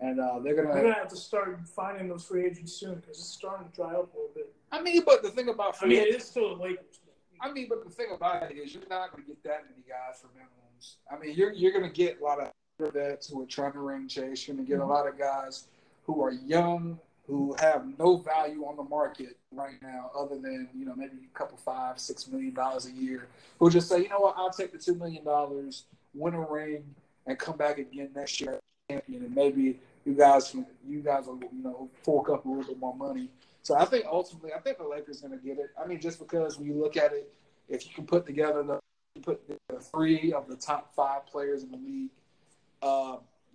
And we're going to have to start finding those free agents soon because it's starting to dry up a little bit. I mean, but the thing about free agents, it is still a Lakers. I mean, but the thing about it is you're not going to get that many guys for minimums. I mean, you're going to get a lot of vets who are trying to ring chase. You're going to get a lot of guys who are young, who have no value on the market right now other than, you know, maybe a couple $5-6 million a year, who just say, you know what, I'll take the $2 million, win a ring, and come back again next year. And maybe you guys will, you know, fork up a little bit more money. So I think ultimately, I think the Lakers are going to get it. I mean, just because when you look at it, if you can put together 3 of the top 5 players in the league,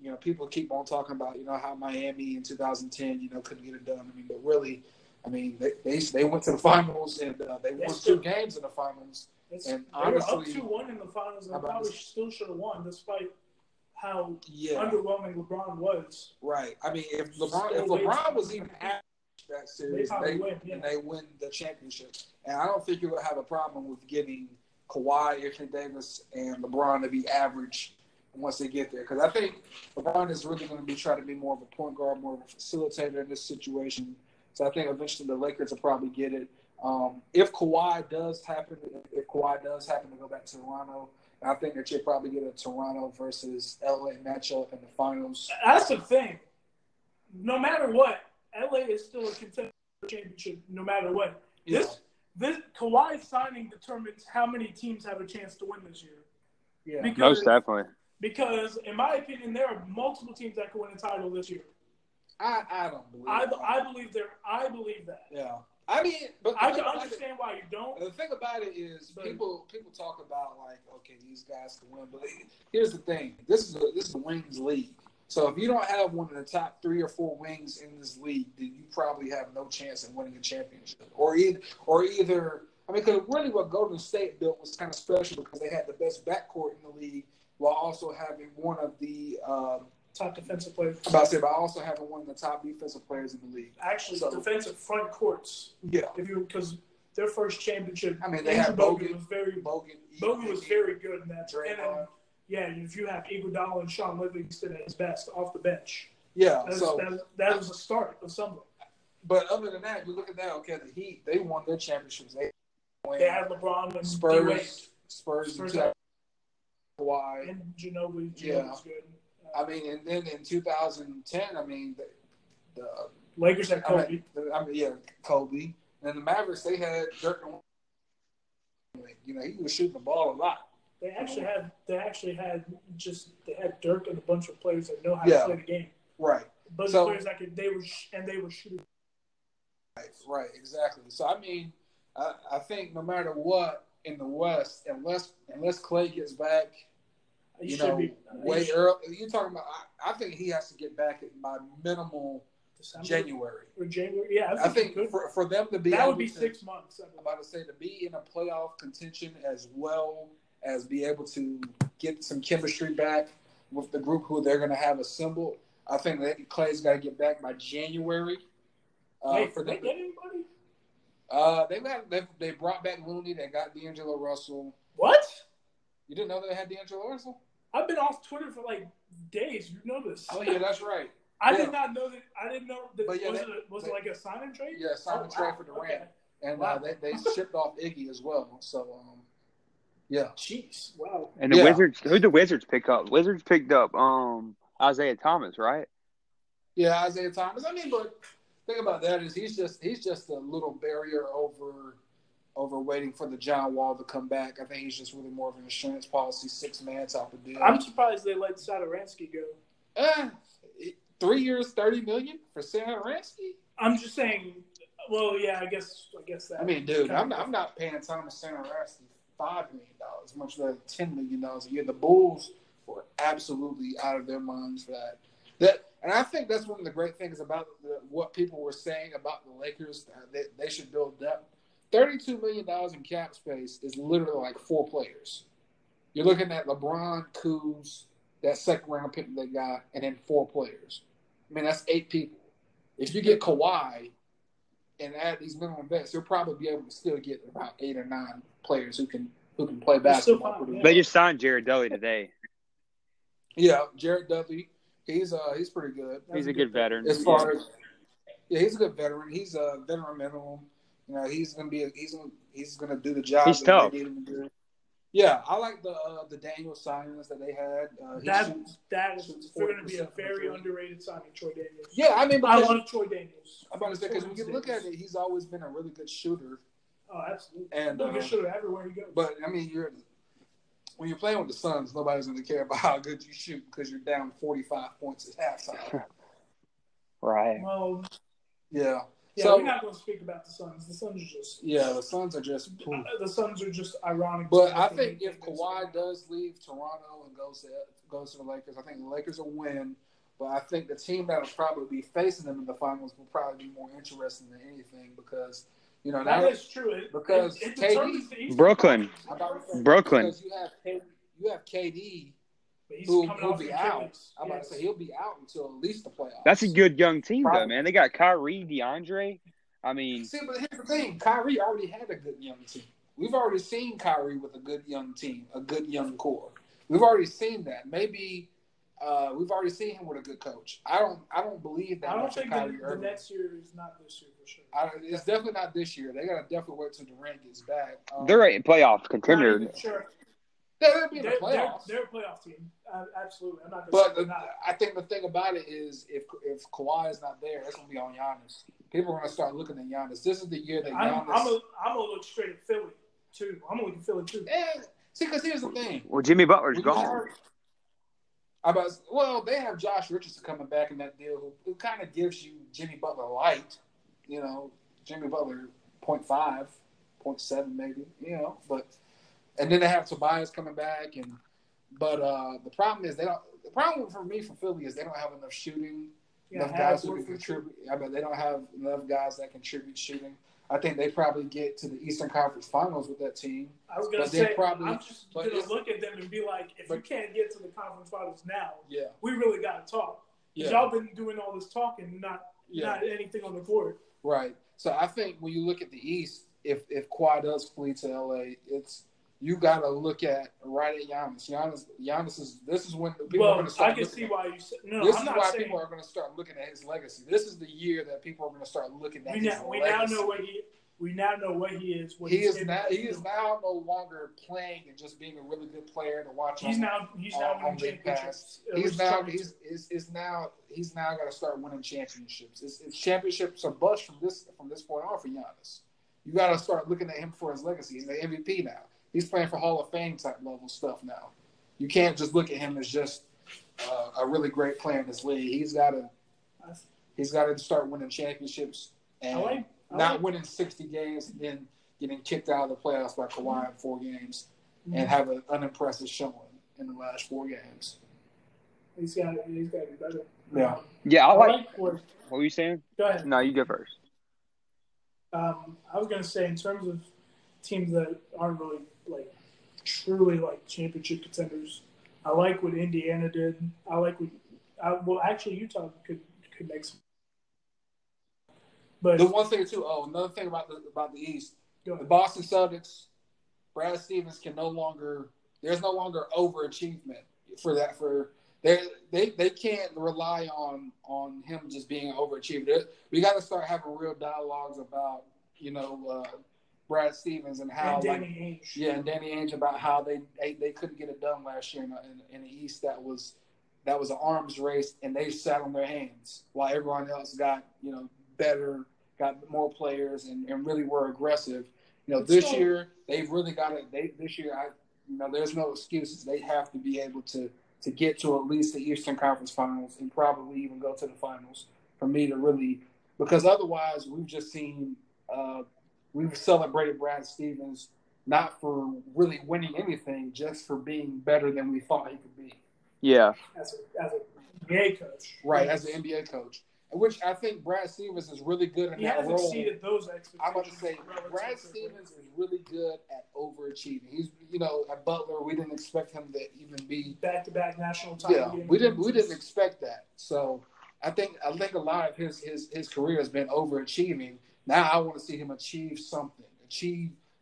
you know, people keep on talking about, you know, how Miami in 2010, you know, couldn't get it done. I mean, but really, I mean, they went to the finals and they won 2 games in the finals. And honestly, they were up 2-1 in the finals, and probably still should have won despite how underwhelming LeBron was. Right. I mean, if LeBron was even at that series, they win the championship. And I don't think you would have a problem with getting Kawhi, Anthony Davis, and LeBron to be average once they get there. Because I think LeBron is really going to be trying to be more of a point guard, more of a facilitator in this situation. So I think eventually the Lakers will probably get it. If Kawhi does happen to go back to Toronto, I think that you'll probably get a Toronto versus LA matchup in the finals. That's the thing. No matter what, LA is still a contender for the championship. No matter what, yeah. This Kawhi signing determines how many teams have a chance to win this year. Yeah, because, most definitely. Because in my opinion, there are multiple teams that could win a title this year. I believe that. Yeah. I mean, but I can understand why you don't. The thing about it is, people talk about like, okay, these guys can win, but here's the thing: this is a wings league. So if you don't have one of the top 3 or 4 wings in this league, then you probably have no chance in winning a championship. Or either, I mean, because really what Golden State built was kind of special because they had the best backcourt in the league while also having one of the top defensive players. But also having one of the top defensive players in the league. Actually, so, defensive front courts. Yeah. Because their first championship, I mean, they had Bogut was very good in that. Yeah, if you have Iguodala and Sean Livingston at his best off the bench. Yeah. That was the start of something. But other than that, you look at that, okay, the Heat, they won their championships. They had LeBron and Spurs and Kawhi. And Ginobili. Yeah. Was good. I mean, and then in 2010, I mean, the Lakers had Kobe. Kobe. And the Mavericks, they had Dirk. You know, he was shooting the ball a lot. They had Dirk and a bunch of players that know how to play the game. Right. A bunch of players they were shooting. Right, exactly. So I mean, I think no matter what in the West, unless Clay gets back, early. You're talking about. I think he has to get back by minimal January. Or January, yeah. I think for them to be that would be 6 months. I'm about to say to be in a playoff contention as well. As be able to get some chemistry back with the group who they're going to have assembled. I think that Clay's got to get back by January. Did they get anybody? They brought back Looney. They got D'Angelo Russell. What? You didn't know they had D'Angelo Russell? I've been off Twitter for like days. You know this? Oh yeah, that's right. I did not know that. I didn't know that. Was it like a sign and trade? Yeah, sign and trade for Durant, okay. And they shipped off Iggy as well. So. Yeah. Jeez. Wow. And the Wizards. Who the Wizards pick up? Wizards picked up Isaiah Thomas, right? Yeah, Isaiah Thomas. I mean, but think about that is he's just a little barrier over waiting for the John Wall to come back. I think he's just really more of an insurance policy 6-man type of deal. I'm surprised they let Satoransky go. 3 years, $30 million for Satoransky. I'm just saying. Well, yeah, I guess that. I mean, dude, I'm not paying Thomas Satoransky. $5 million, much less $10 million a year. The Bulls were absolutely out of their minds for that. And I think that's one of the great things about what people were saying about the Lakers. They should build depth. $32 million in cap space is literally like 4 players. You're looking at LeBron, Kuz, that second round pick they got, and then 4 players. I mean, that's 8 people. If you get Kawhi and add these minimum vets, you'll probably be able to still get about 8 or 9 players who can play basketball. They just signed Jared Dudley today. Yeah, Jared Dudley. He's pretty good. He's a good veteran. He's a good veteran. He's a veteran minimum. You know, he's gonna do the job. He's tough. They need him to do. Yeah, I like the Daniel signings that they had. That is going to be a very underrated signing, Troy Daniels. Yeah, I mean, I love Troy Daniels. I'm about to say because when you look at it, he's always been a really good shooter. Oh, absolutely. And good shooter everywhere you go. But I mean, when you're playing with the Suns, nobody's going to care about how good you shoot because you're down 45 points at halftime. Right. Well. Yeah. Yeah, so, we're not going to speak about the Suns. The Suns are just ironic. But I think if Kawhi does leave Toronto and goes to the Lakers, I think the Lakers will win. But I think the team that will probably be facing them in the finals will probably be more interesting than anything because you know that is true. Because KD, Brooklyn. Because you have KD. He'll be out. I'm about to say he'll be out until at least the playoffs. That's a good young team, though, man. They got Kyrie, DeAndre. I mean, see, but here's the thing: Kyrie already had a good young team. We've already seen Kyrie with a good young team, a good young core. We've already seen that. Maybe we've already seen him with a good coach. I don't believe that. I don't think the next year is not this year for sure. It's definitely not this year. They gotta definitely wait till Durant gets back. They're a playoff contender. Sure. They're a playoff team. Absolutely. I'm not going to say that. I think the thing about it is if Kawhi is not there, it's going to be on Giannis. People are going to start looking at Giannis. This is the year that Giannis. I'm going to look straight at Philly, too. I'm going to look at Philly, too. Yeah. See, because here's the thing. Well, Jimmy Butler's gone. They have Josh Richardson coming back in that deal who kind of gives you Jimmy Butler light. You know, Jimmy Butler 0.5, 0.7 maybe, you know, but – and then they have Tobias coming back, but the problem is the problem for me for Philly is they don't have enough shooting, enough guys who can contribute. I mean, they don't have enough guys that contribute shooting. I think they probably get to the Eastern Conference Finals with that team. I was gonna say, I'm just gonna look at them and be like, if you can't get to the Conference Finals now, we really gotta talk. Because y'all been doing all this talking, not anything on the court. Right. So I think when you look at the East, if Kawhi does flee to LA, it's you got to look at right at Giannis. Giannis is. This is when people are going to start. I can see why you said no. This I'm is not why saying, people are going to start looking at his legacy. This is the year that people are going to start looking at his legacy. We now know what he is. He is now no longer playing and just being a really good player to watch. He's now got to start winning championships. It's championships are bust from this point on for Giannis. You got to start looking at him for his legacy. He's the MVP now. He's playing for Hall of Fame type level stuff now. You can't just look at him as just a really great player in this league. He's got to start winning championships and not winning 60 games and then getting kicked out of the playoffs by Kawhi in 4 games and have an unimpressive showing in the last 4 games. He's got to be better. Yeah. Yeah, what were you saying? Go ahead. No, you go first. I was going to say in terms of teams that aren't really truly championship contenders. I like what Indiana did. I like Utah could make some. But the one thing too. Oh, another thing about the East, the Boston Celtics, Brad Stevens can no longer. There's no longer overachievement for that. For they can't rely on him just being an overachiever. We got to start having real dialogues about Brad Stevens and how Danny Ainge about how they couldn't get it done last year in the East. That was an arms race, and they sat on their hands while everyone else got better, got more players, and really were aggressive. Year they've really got it. There's no excuses. They have to be able to get to at least the Eastern Conference Finals and probably even go to the Finals for me to really, because otherwise we've just seen. We've celebrated Brad Stevens not for really winning anything, just for being better than we thought he could be. Yeah. As an NBA coach. Right, as an NBA coach. Which I think Brad Stevens is really good in that role. He hasn't exceeded those expectations. I'm about to say, Brad Stevens is really good at overachieving. He's, at Butler, we didn't expect him to even be – back-to-back national title. Yeah, we didn't expect that. So I think a lot of his career has been overachieving. Now I want to see him achieve something.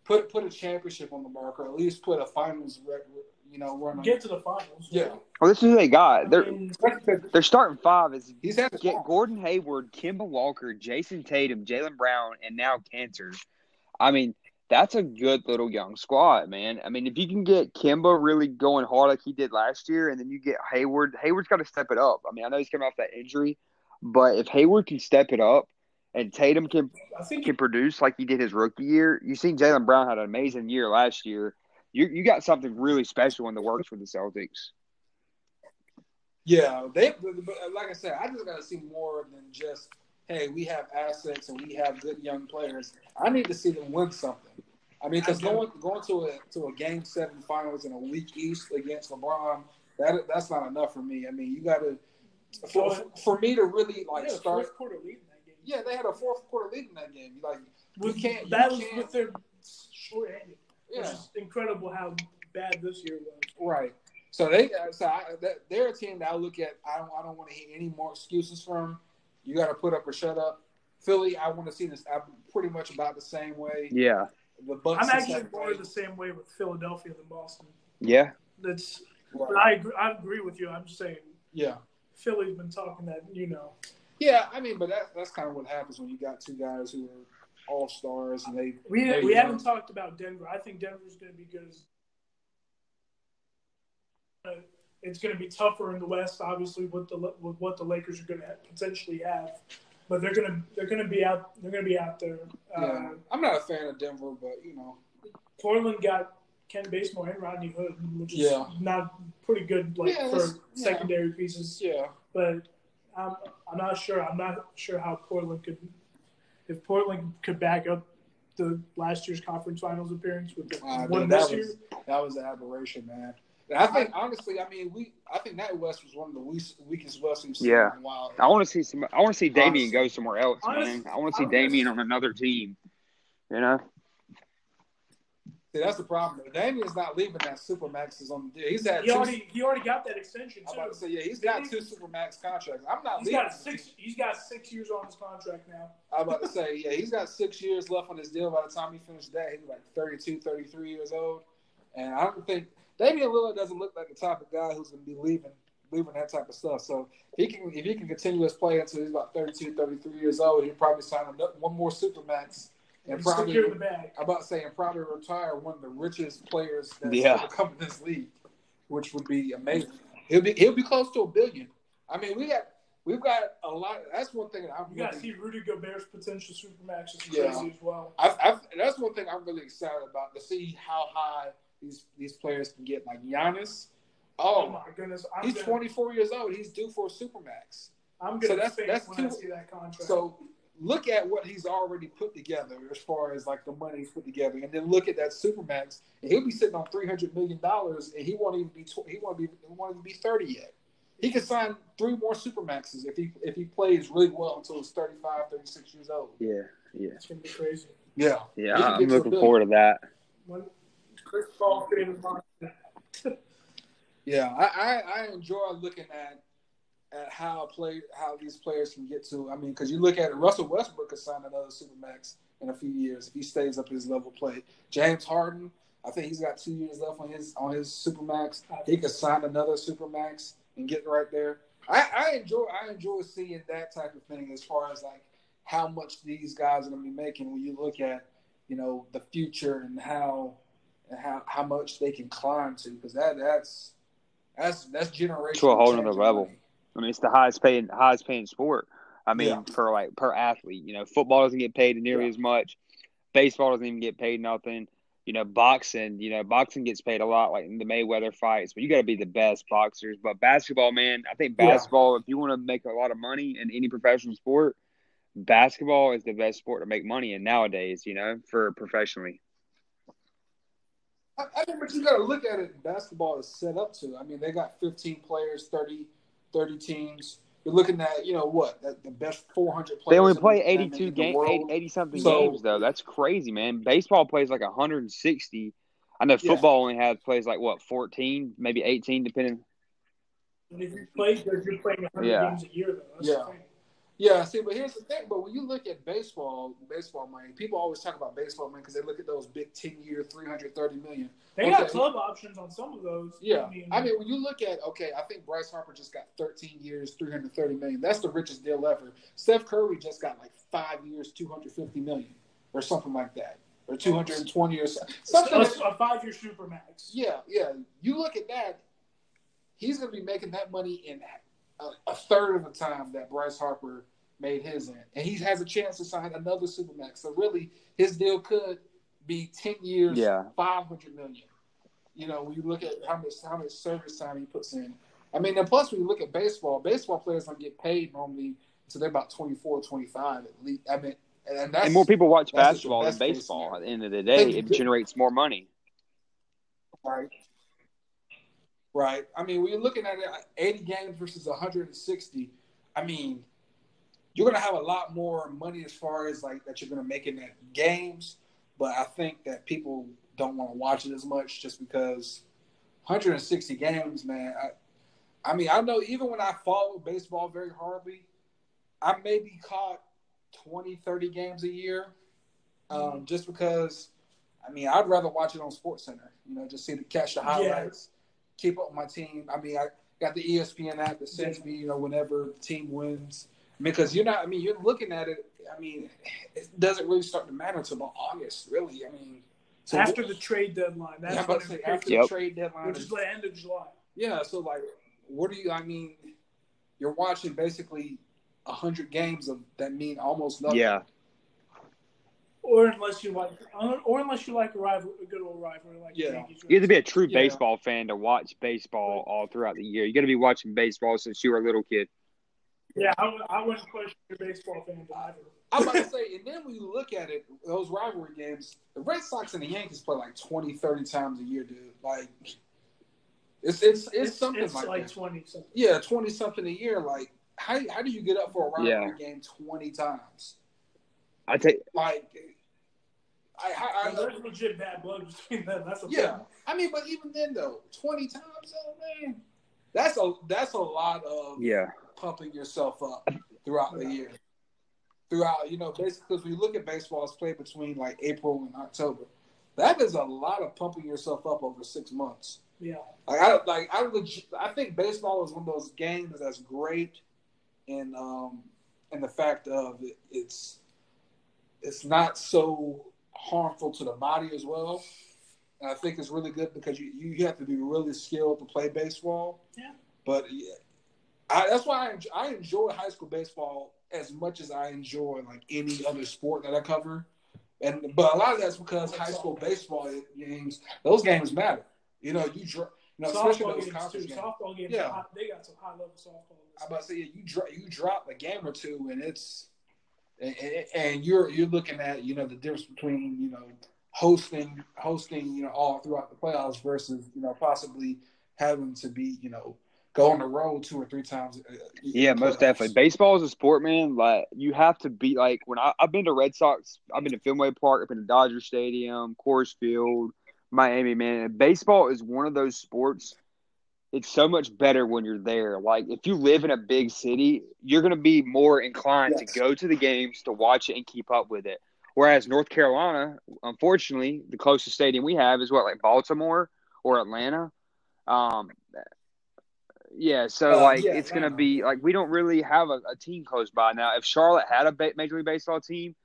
Put a championship on the mark, or at least put a finals record. Run. Get to the finals. Yeah. Well, this is what they got. Their starting five is Gordon Hayward, Kemba Walker, Jason Tatum, Jaylen Brown, and now Cantor. I mean, that's a good little young squad, man. I mean, if you can get Kemba really going hard like he did last year, and then you get Hayward's got to step it up. I mean, I know he's coming off that injury, but if Hayward can step it up, and Tatum can produce like he did his rookie year. You've seen Jaylen Brown had an amazing year last year. You got something really special in the works for the Celtics. Yeah, like I said, I just got to see more than just, hey, we have assets and we have good young players. I need to see them win something. I mean, because going to a Game 7 Finals in a weak East against LeBron, that's not enough for me. I mean, you got to for me to really start. First quarter lead. Yeah, they had a fourth-quarter lead in that game. With their short-handed. Yeah. It's just incredible how bad this year was. Right. So they're a team that I look at. I don't want to hear any more excuses from. You got to put up or shut up. Philly, I want to see this. I'm pretty much about the same way. Yeah. The Bucks. I'm actually more the same way with Philadelphia than Boston. Yeah. That's Right. But I agree with you. I'm just saying. Yeah. Philly's been talking that, you know. Yeah, I mean, but that's kind of what happens when you got two guys who are all-stars. And we haven't talked about Denver. I think Denver's going to be good. It's going to be tougher in the West, obviously, with what the Lakers are going to potentially have. But they're going to be out there. Yeah. I'm not a fan of Denver, but you know, Portland got Ken Basemore and Rodney Hood, which is not pretty good for secondary pieces. Yeah, but I'm not sure how Portland could, if Portland could back up the last year's conference finals appearance with the one this year. That was an aberration, man. And I think honestly, I mean, I think that West was one of the weakest West we've seen in a while. I want to see Damian go somewhere else, man. I want to see Damian on another team. You know. See, that's the problem. Damian's not leaving that Supermax is on the deal. He already got that extension too. I'm about to say, he's got two Supermax contracts. I'm not leaving. He's got 6 years on his contract now. I'm about to say, he's got 6 years left on his deal. By the time he finished that, he's like 32, 33 years old. And I don't think Damian Lillard doesn't look like the type of guy who's going to be leaving that type of stuff. So if he can continue his play until he's about 32, 33 years old, he'll probably sign one more Supermax. And probably, probably retire one of the richest players that's ever come in this league, which would be amazing. He'll be close to $1 billion. I mean, we've got a lot. That's one thing that I'm. You got to see Rudy Gobert's potential Supermax is crazy as well. That's one thing I'm really excited about, to see how high these players can get. Like Giannis, oh my goodness, he's 24 years old. He's due for a Supermax. I'm gonna I see that contract. So. Look at what he's already put together as far as, like, the money he's put together. And then look at that Supermax. And he'll be sitting on $300 million, and he won't even be 30 yet. He can sign three more Supermaxes if he plays really well until he's 35, 36 years old. Yeah. It's going to be crazy. Yeah. Yeah, I'm looking forward to that. Yeah, I enjoy looking at how these players can get to. I mean, because you look at it, Russell Westbrook could sign another Supermax in a few years if he stays up his level of play. James Harden, I think he's got 2 years left on his Supermax. He could sign another Supermax and get right there. I enjoy seeing that type of thing as far as, like, how much these guys are going to be making when you look at, you know, the future and how much they can climb to, because that's generational. To a whole nother level. I mean, it's the highest paying sport. I mean, for like per athlete, you know, football doesn't get paid nearly as much. Baseball doesn't even get paid nothing. You know, boxing gets paid a lot, like in the Mayweather fights. But you got to be the best boxers. But basketball, man, I think basketball. Yeah. If you want to make a lot of money in any professional sport, basketball is the best sport to make money in nowadays. You know, for professionally. I think, but you got to look at it. Basketball is set up to. I mean, they got 15 players, 30 teams. You're looking at, you know, what? The best 400 players. They only play 82 games, 80-something games, though. That's crazy, man. Baseball plays like 160. I know football only plays like, what, 14, maybe 18, depending. And if you play, you're playing 100 games a year, though. That's the thing. Yeah, see, but here's the thing. But when you look at baseball, man, people always talk about baseball, man, because they look at those big 10-year, $330 million. They got club options on some of those. Yeah. I mean, when you look at, okay, I think Bryce Harper just got 13 years, $330 million. That's the richest deal ever. Steph Curry just got like 5 years, $250 million or something like that, or 220 or something. A 5-year Supermax. Yeah, yeah. You look at that, he's going to be making that money in a third of the time that Bryce Harper made his end. And he has a chance to sign another Supermax. So really, his deal could be 10 years, $500 million. You know, when you look at how much service time he puts in. I mean, and plus when you look at baseball players don't get paid normally until they're about 24, 25 at least. I mean, and more people watch basketball than baseball. At the end of the day, it generates more money. Right. Right. I mean, when you're looking at it, 80 games versus 160, I mean, you're going to have a lot more money as far as, like, that you're going to make in that games. But I think that people don't want to watch it as much just because 160 games, man. I mean, I know even when I follow baseball very hardly, I maybe caught 20, 30 games a year just because, I mean, I'd rather watch it on SportsCenter, you know, just see the highlights. keep up with my team. I mean, I got the ESPN app that sends me, you know, whenever the team wins. Because you're not, I mean, you're looking at it. I mean, it doesn't really start to matter until about August, really. I mean, so after the trade deadline. That's what I'm saying. After the trade deadline, which is the end of July. Yeah. So, like, what do you? I mean, you're watching basically 100 games of that mean almost nothing. Yeah. Or unless you like a good old rivalry, like you have to be a true baseball fan to watch baseball all throughout the year. You got to be watching baseball since you were a little kid. Yeah, I wouldn't question your baseball fan either. I was about to say, and then when you look at it, those rivalry games, the Red Sox and the Yankees play like 20, 30 times a year, dude. Like, it's something it's like 20-something. Yeah, 20-something a year. Like, how do you get up for a rivalry game 20 times? I take like I there's legit bad blood between them. That's a problem. I mean, but even then though, 20 times, oh man, that's a lot of pumping yourself up throughout the year. Throughout, you know, basically, because we look at baseball, it's played between like April and October. That is a lot of pumping yourself up over 6 months. Yeah, I think baseball is one of those games that's great, and the fact of it's not so harmful to the body as well. And I think it's really good because you have to be really skilled to play baseball. Yeah. But that's why I enjoy high school baseball as much as I enjoy like any other sport that I cover. But a lot of that's because high school baseball games, those games matter. You know, especially those conference games. Softball games, they got some high level softball. I'm about to say, you drop a game or two, and it's. And you're looking at, you know, the difference between, you know, hosting, you know, all throughout the playoffs versus, you know, possibly having to be, you know, go on the road 2 or 3 times. Yeah, most definitely. Baseball is a sport, man. Like, you have to be, like, when I've been to Red Sox, I've been to Fenway Park, I've been to Dodger Stadium, Coors Field, Miami, man. And baseball is one of those sports. It's so much better when you're there. Like, if you live in a big city, you're going to be more inclined to go to the games, to watch it, and keep up with it. Whereas North Carolina, unfortunately, the closest stadium we have is, like Baltimore or Atlanta? It's going to be – like, we don't really have a team close by. Now, if Charlotte had a Major League Baseball team,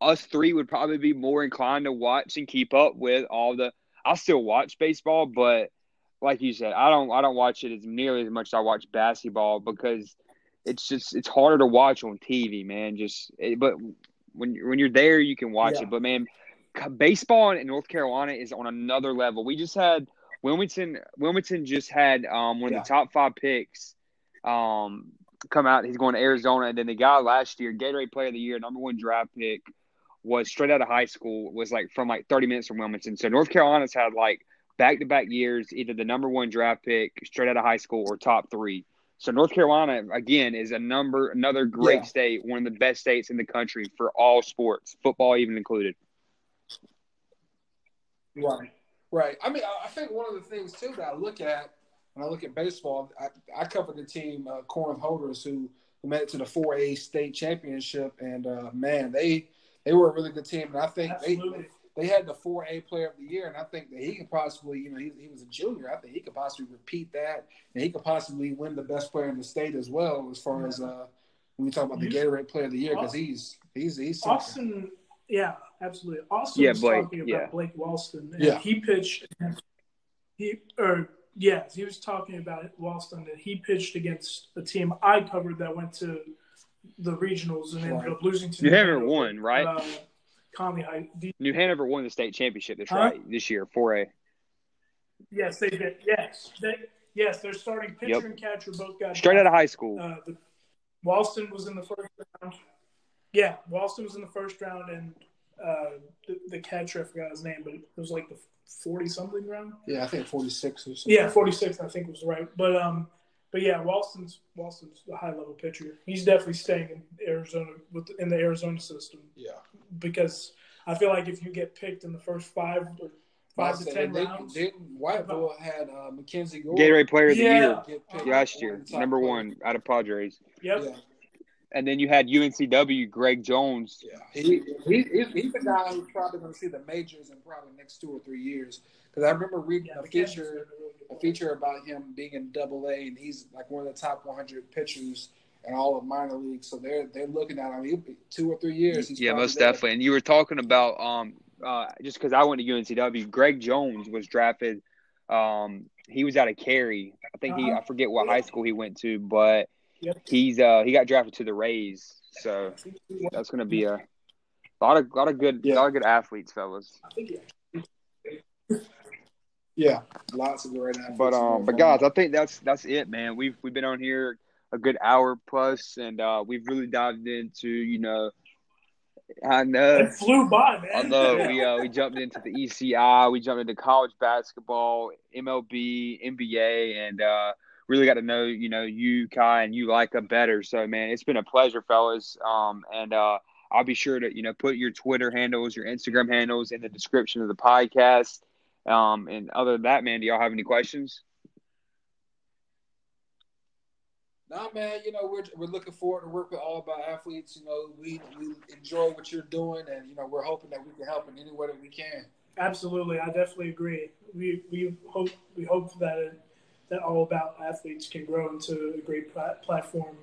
us three would probably be more inclined to watch and keep up with all the – I still watch baseball, but – like you said, I don't watch it as nearly as much as I watch basketball because it's harder to watch on TV, man. But when you're there, you can watch it. But man, baseball in North Carolina is on another level. We just had Wilmington just had one of the top 5 picks come out. He's going to Arizona, and then the guy last year, Gatorade Player of the Year, #1 draft pick, was straight out of high school. Was like from 30 minutes from Wilmington. So North Carolina's had like. Back-to-back years, either the #1 draft pick straight out of high school or top 3. So North Carolina, again, is another great state, one of the best states in the country for all sports, football even included. Right, right. I mean, I think one of the things, too, that I look at when I look at baseball, I covered the team, Corinth Holders, who made it to the 4A state championship, and, man, they were a really good team, and I think they had the 4A player of the year, and I think that he could possibly, you know, he was a junior. I think he could possibly repeat that, and he could possibly win the best player in the state as well as far as when we talk about the Gatorade player of the year because he's Austin. Yeah, absolutely. Austin was talking about Blake Walston. And he pitched. He was talking about Walston that he pitched against a team I covered that went to the regionals and ended up losing to. You haven't won, right? New Hanover won the state championship this year, 4A. Yes, they did. Yes, they're starting pitcher and catcher both guys. Straight out of high school. Walston was in the first round. Yeah, Walston was in the first round, and the catcher, I forgot his name, but it was like the 40-something round. Yeah, I think 46 or something. Yeah, 46 I think was right. But yeah, Walston's a high-level pitcher. He's definitely staying in Arizona in the Arizona system. Yeah, because I feel like if you get picked in the first 5 to 10 rounds, Whiteville had Mackenzie Gore, Gatorade Player of the Year last year, #1 out of Padres. Yep. Yeah. And then you had UNCW Greg Jones. Yeah, he's the guy who's probably going to see the majors in probably the next 2 or 3 years. Because I remember reading a feature feature about him being in Double-A, and he's like one of the top 100 pitchers in all of minor leagues. So they're looking at him. He'll be 2 or 3 years. He's most definitely. And you were talking about just because I went to UNCW, Greg Jones was drafted. He was out of Cary. I think I forget what high school he went to, but he got drafted to the Rays. So that's going to be a lot of good athletes, fellas. Yeah, lots of great athletes. But guys, I think that's it, man. We've been on here a good hour plus, and we've really dived into, I know it flew by, man. I know we jumped into the ECI, we jumped into college basketball, MLB, NBA, and really got to know you, Kai, and you, Laika, better. So, man, it's been a pleasure, fellas. And I'll be sure to put your Twitter handles, your Instagram handles in the description of the podcast. And other than that, man, do y'all have any questions? Nah, man, we're looking forward to work with all of our athletes. We enjoy what you're doing, and we're hoping that we can help in any way that we can. Absolutely, I definitely agree. We hope that all about athletes can grow into a great platform.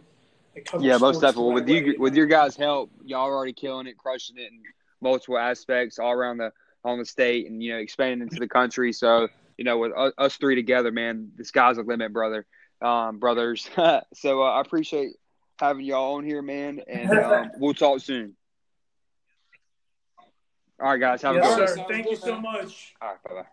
Yeah, most definitely. With your guys' help, y'all are already killing it, crushing it in multiple aspects all around the state, and expanding into the country. So with us three together, man, the sky's the limit, brother. Brothers. So I appreciate having y'all on here, man, and we'll talk soon. All right, guys, have a good one. Thank you so much. All right, bye-bye.